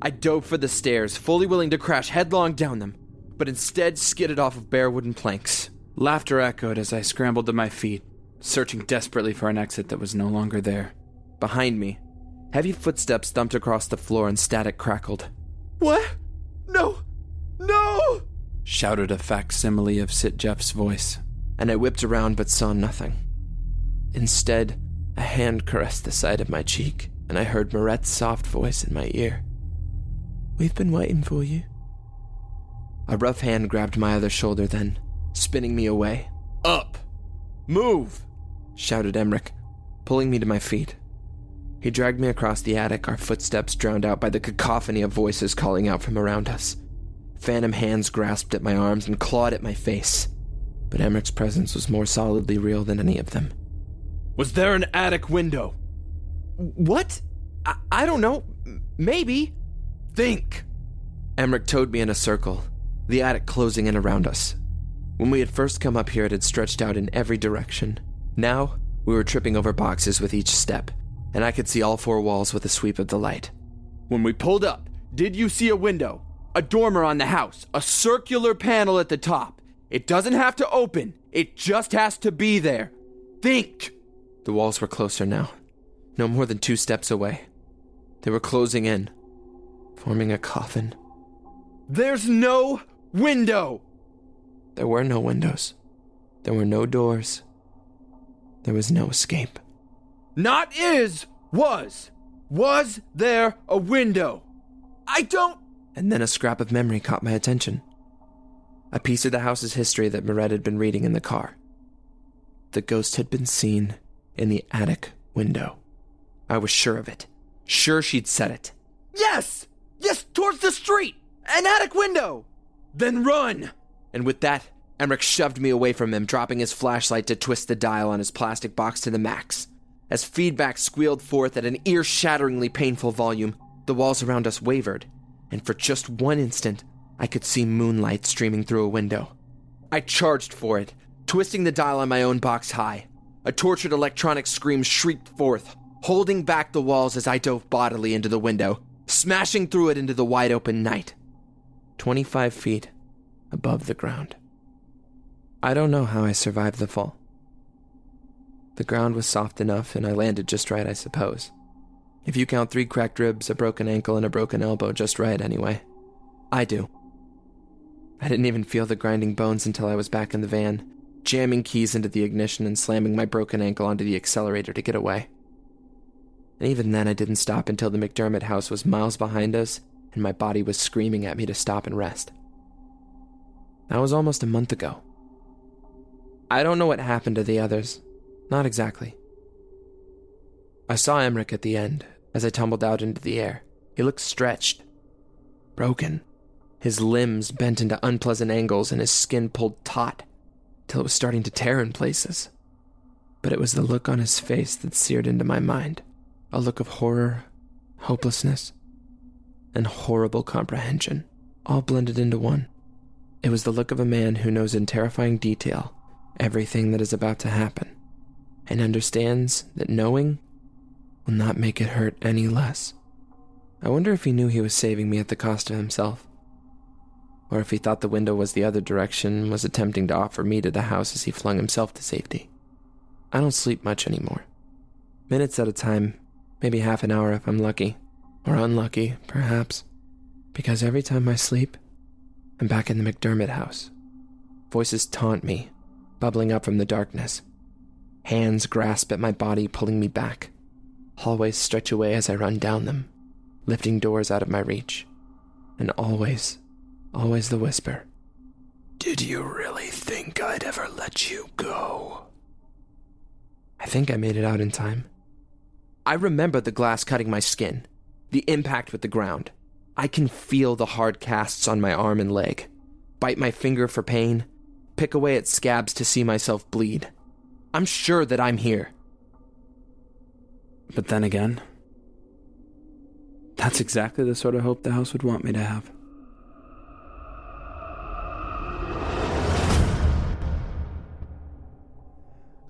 I dove for the stairs, fully willing to crash headlong down them, but instead skidded off of bare wooden planks. Laughter echoed as I scrambled to my feet, searching desperately for an exit that was no longer there. Behind me, heavy footsteps thumped across the floor and static crackled. "What? No! No!" shouted a facsimile of Sit Jeff's voice, and I whipped around but saw nothing. Instead, A hand caressed the side of my cheek, and I heard Mirette's soft voice in my ear. "We've been waiting for you." A rough hand grabbed my other shoulder then, spinning me away. "Up! Move!" shouted Emmerich, pulling me to my feet. He dragged me across the attic, our footsteps drowned out by the cacophony of voices calling out from around us. Phantom hands grasped at my arms and clawed at my face, but Emmerich's presence was more solidly real than any of them. "Was there an attic window?" "What? I, I don't know. Maybe." "Think!" Emmerich towed me in a circle, the attic closing in around us. When we had first come up here, it had stretched out in every direction. Now, we were tripping over boxes with each step, and I could see all four walls with a sweep of the light. "When we pulled up, did you see a window? A dormer on the house, a circular panel at the top. It doesn't have to open, it just has to be there. Think!" The walls were closer now, no more than two steps away. They were closing in, forming a coffin. "There's no window!" There were no windows. There were no doors. There was no escape. "Not is, was. Was there a window?" "I don't—" And then a scrap of memory caught my attention. A piece of the house's history that Mirette had been reading in the car. The ghost had been seen in the attic window. I was sure of it. Sure she'd said it. "Yes! Yes, towards the street! An attic window!" "Then run!" And with that, Emmerich shoved me away from him, dropping his flashlight to twist the dial on his plastic box to the max. As feedback squealed forth at an ear-shatteringly painful volume, the walls around us wavered, and for just one instant, I could see moonlight streaming through a window. I charged for it, twisting the dial on my own box high. A tortured electronic scream shrieked forth, holding back the walls as I dove bodily into the window, smashing through it into the wide-open night. Twenty-five feet above the ground. I don't know how I survived the fall. The ground was soft enough, and I landed just right, I suppose. If you count three cracked ribs, a broken ankle, and a broken elbow just right anyway. I do. I didn't even feel the grinding bones until I was back in the van, jamming keys into the ignition and slamming my broken ankle onto the accelerator to get away. And even then I didn't stop until the McDermott house was miles behind us, and my body was screaming at me to stop and rest. That was almost a month ago. I don't know what happened to the others. Not exactly. I saw Emmerich at the end, as I tumbled out into the air. He looked stretched. Broken. His limbs bent into unpleasant angles and his skin pulled taut, till it was starting to tear in places. But it was the look on his face that seared into my mind. A look of horror, hopelessness, and horrible comprehension, all blended into one. It was the look of a man who knows in terrifying detail everything that is about to happen, and understands that knowing will not make it hurt any less. I wonder if he knew he was saving me at the cost of himself, or if he thought the window was the other direction and was attempting to offer me to the house as he flung himself to safety. I don't sleep much anymore. Minutes at a time, maybe half an hour if I'm lucky, or unlucky, perhaps, because every time I sleep, I'm back in the McDermott house. Voices taunt me, bubbling up from the darkness. Hands grasp at my body, pulling me back. Hallways stretch away as I run down them, lifting doors out of my reach. And always, always the whisper, "Did you really think I'd ever let you go?" I think I made it out in time. I remember the glass cutting my skin, the impact with the ground. I can feel the hard casts on my arm and leg, bite my finger for pain, pick away at scabs to see myself bleed. I'm sure that I'm here. But then again, that's exactly the sort of hope the house would want me to have.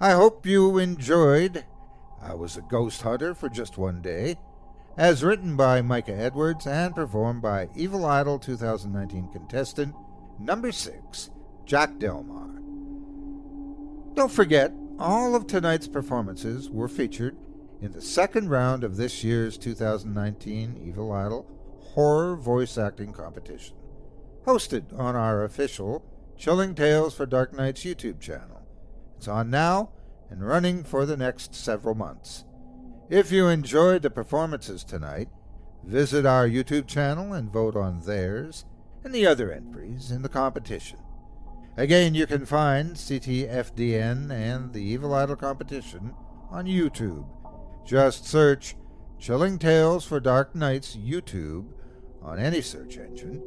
I hope you enjoyed I Was a Ghost Hunter for Just One Day, as written by Micah Edwards and performed by Evil Idol twenty nineteen contestant number six, Jack Delmar. Don't forget, all of tonight's performances were featured in the second round of this year's two thousand nineteen Evil Idol Horror Voice Acting Competition, hosted on our official Chilling Tales for Dark Nights YouTube channel. It's on now, and running for the next several months. If you enjoyed the performances tonight, visit our YouTube channel and vote on theirs and the other entries in the competition. Again, you can find C T F D N and the Evil Idol competition on YouTube. Just search Chilling Tales for Dark Nights YouTube on any search engine,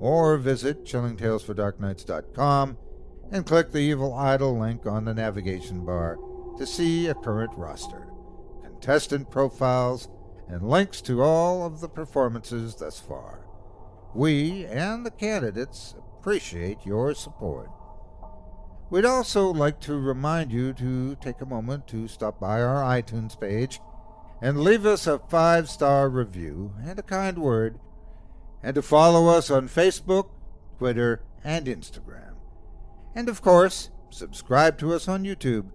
or visit chilling tales for dark nights dot com and click the Evil Idol link on the navigation bar to see a current roster, contestant profiles, and links to all of the performances thus far. We and the candidates appreciate your support. We'd also like to remind you to take a moment to stop by our iTunes page and leave us a five-star review and a kind word, and to follow us on Facebook, Twitter, and Instagram. And of course, subscribe to us on YouTube,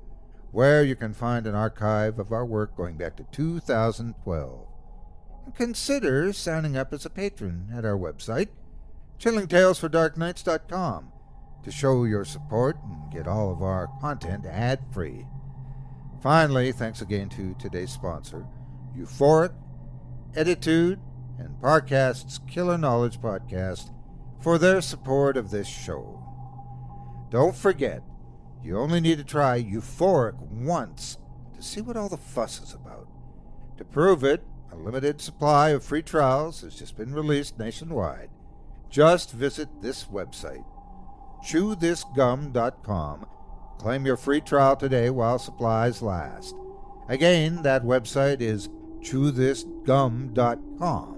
where you can find an archive of our work going back to two thousand twelve. And consider signing up as a patron at our website, chilling tales for dark nights dot com, to show your support and get all of our content ad-free. Finally, thanks again to today's sponsor, Euphoric, Effitude, and Parcast's Killer Knowledge podcast for their support of this show. Don't forget, you only need to try Euphoric once to see what all the fuss is about. To prove it, a limited supply of free trials has just been released nationwide. Just visit this website, chew this gum dot com. Claim your free trial today while supplies last. Again, that website is chew this gum dot com.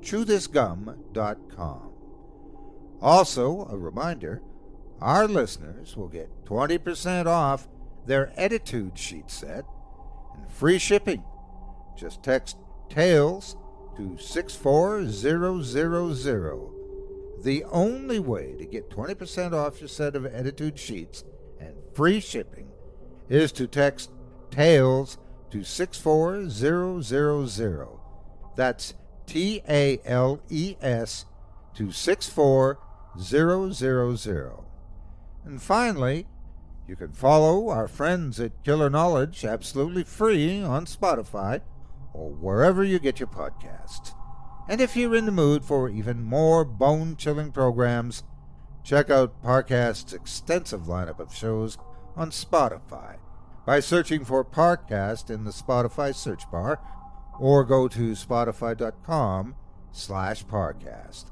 chew this gum dot com. Also, a reminder, our listeners will get twenty percent off their Effitude sheet set and free shipping. Just text TAILS to six four zero zero zero. The only way to get twenty percent off your set of Effitude sheets and free shipping is to text TAILS to six four zero zero zero. That's T A L E S to six four zero zero zero. And finally, you can follow our friends at Killer Knowledge absolutely free on Spotify or wherever you get your podcasts. And if you're in the mood for even more bone-chilling programs, check out Parcast's extensive lineup of shows on Spotify by searching for Parcast in the Spotify search bar, or go to spotify dot com slash Parcast.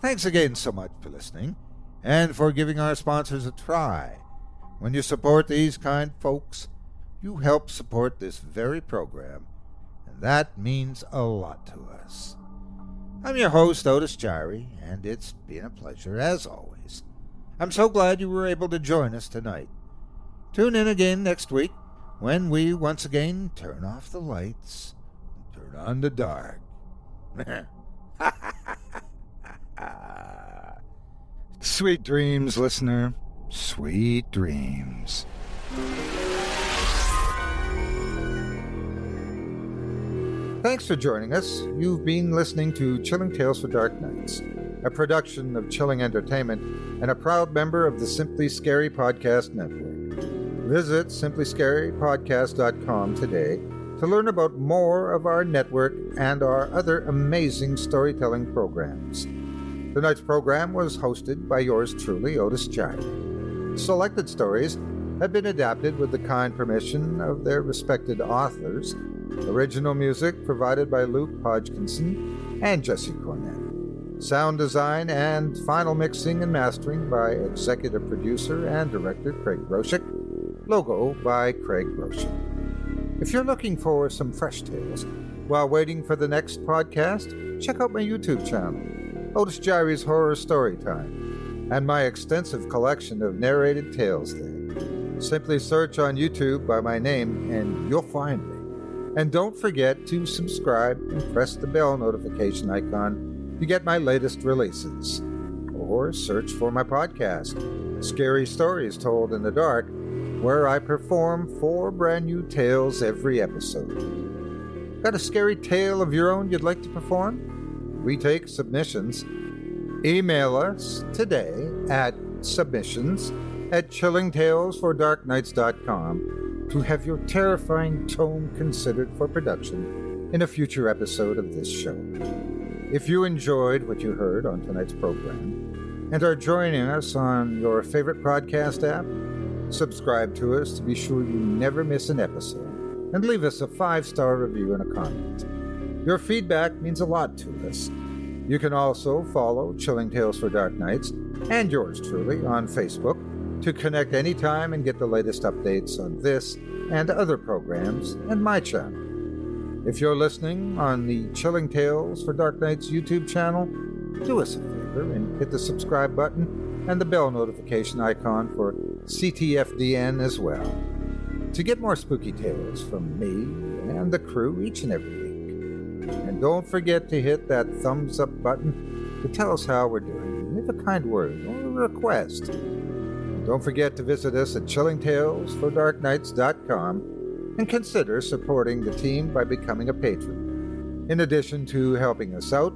Thanks again so much for listening, and for giving our sponsors a try. When you support these kind folks, you help support this very program, and that means a lot to us. I'm your host, Otis Jiry, and it's been a pleasure as always. I'm so glad you were able to join us tonight. Tune in again next week when we once again turn off the lights and turn on the dark. Sweet dreams, listener. Sweet dreams. Thanks for joining us. You've been listening to Chilling Tales for Dark Nights, a production of Chilling Entertainment and a proud member of the Simply Scary Podcast Network. Visit simply scary podcast dot com today to learn about more of our network and our other amazing storytelling programs. Tonight's program was hosted by yours truly, Otis Jiry. Selected stories have been adapted with the kind permission of their respected authors. Original music provided by Luke Hodgkinson and Jesse Cornett. Sound design and final mixing and mastering by executive producer and director Craig Groshek. Logo by Craig Groshek. If you're looking for some fresh tales while waiting for the next podcast, check out my YouTube channel, Otis Jiry's Horror Story Time, and my extensive collection of narrated tales there. Simply search on YouTube by my name and you'll find me. And don't forget to subscribe and press the bell notification icon to get my latest releases. Or search for my podcast, Scary Stories Told in the Dark, where I perform four brand new tales every episode. Got a scary tale of your own you'd like to perform? We take submissions. Email us today at submissions at chilling tales for dark nights dot com to have your terrifying tome considered for production in a future episode of this show. If you enjoyed what you heard on tonight's program and are joining us on your favorite podcast app, subscribe to us to be sure you never miss an episode, and leave us a five-star review and a comment. Your feedback means a lot to us. You can also follow Chilling Tales for Dark Nights and yours truly on Facebook to connect anytime and get the latest updates on this and other programs and my channel. If you're listening on the Chilling Tales for Dark Nights YouTube channel, do us a favor and hit the subscribe button and the bell notification icon for C T F D N as well, to get more spooky tales from me and the crew each and every week. And don't forget to hit that thumbs up button to tell us how we're doing. Leave a kind word or a request. And don't forget to visit us at chilling tales for dark nights dot com and consider supporting the team by becoming a patron. In addition to helping us out,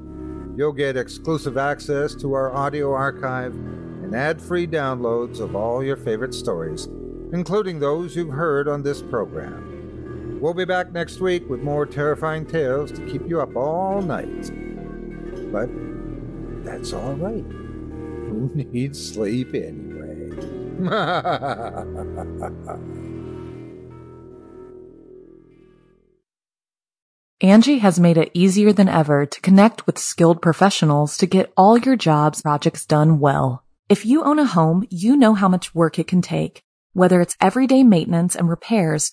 you'll get exclusive access to our audio archive and ad-free downloads of all your favorite stories, including those you've heard on this program. We'll be back next week with more terrifying tales to keep you up all night. But that's all right. Who needs sleep anyway? Angie has made it easier than ever to connect with skilled professionals to get all your jobs projects done well. If you own a home, you know how much work it can take, whether it's everyday maintenance and repairs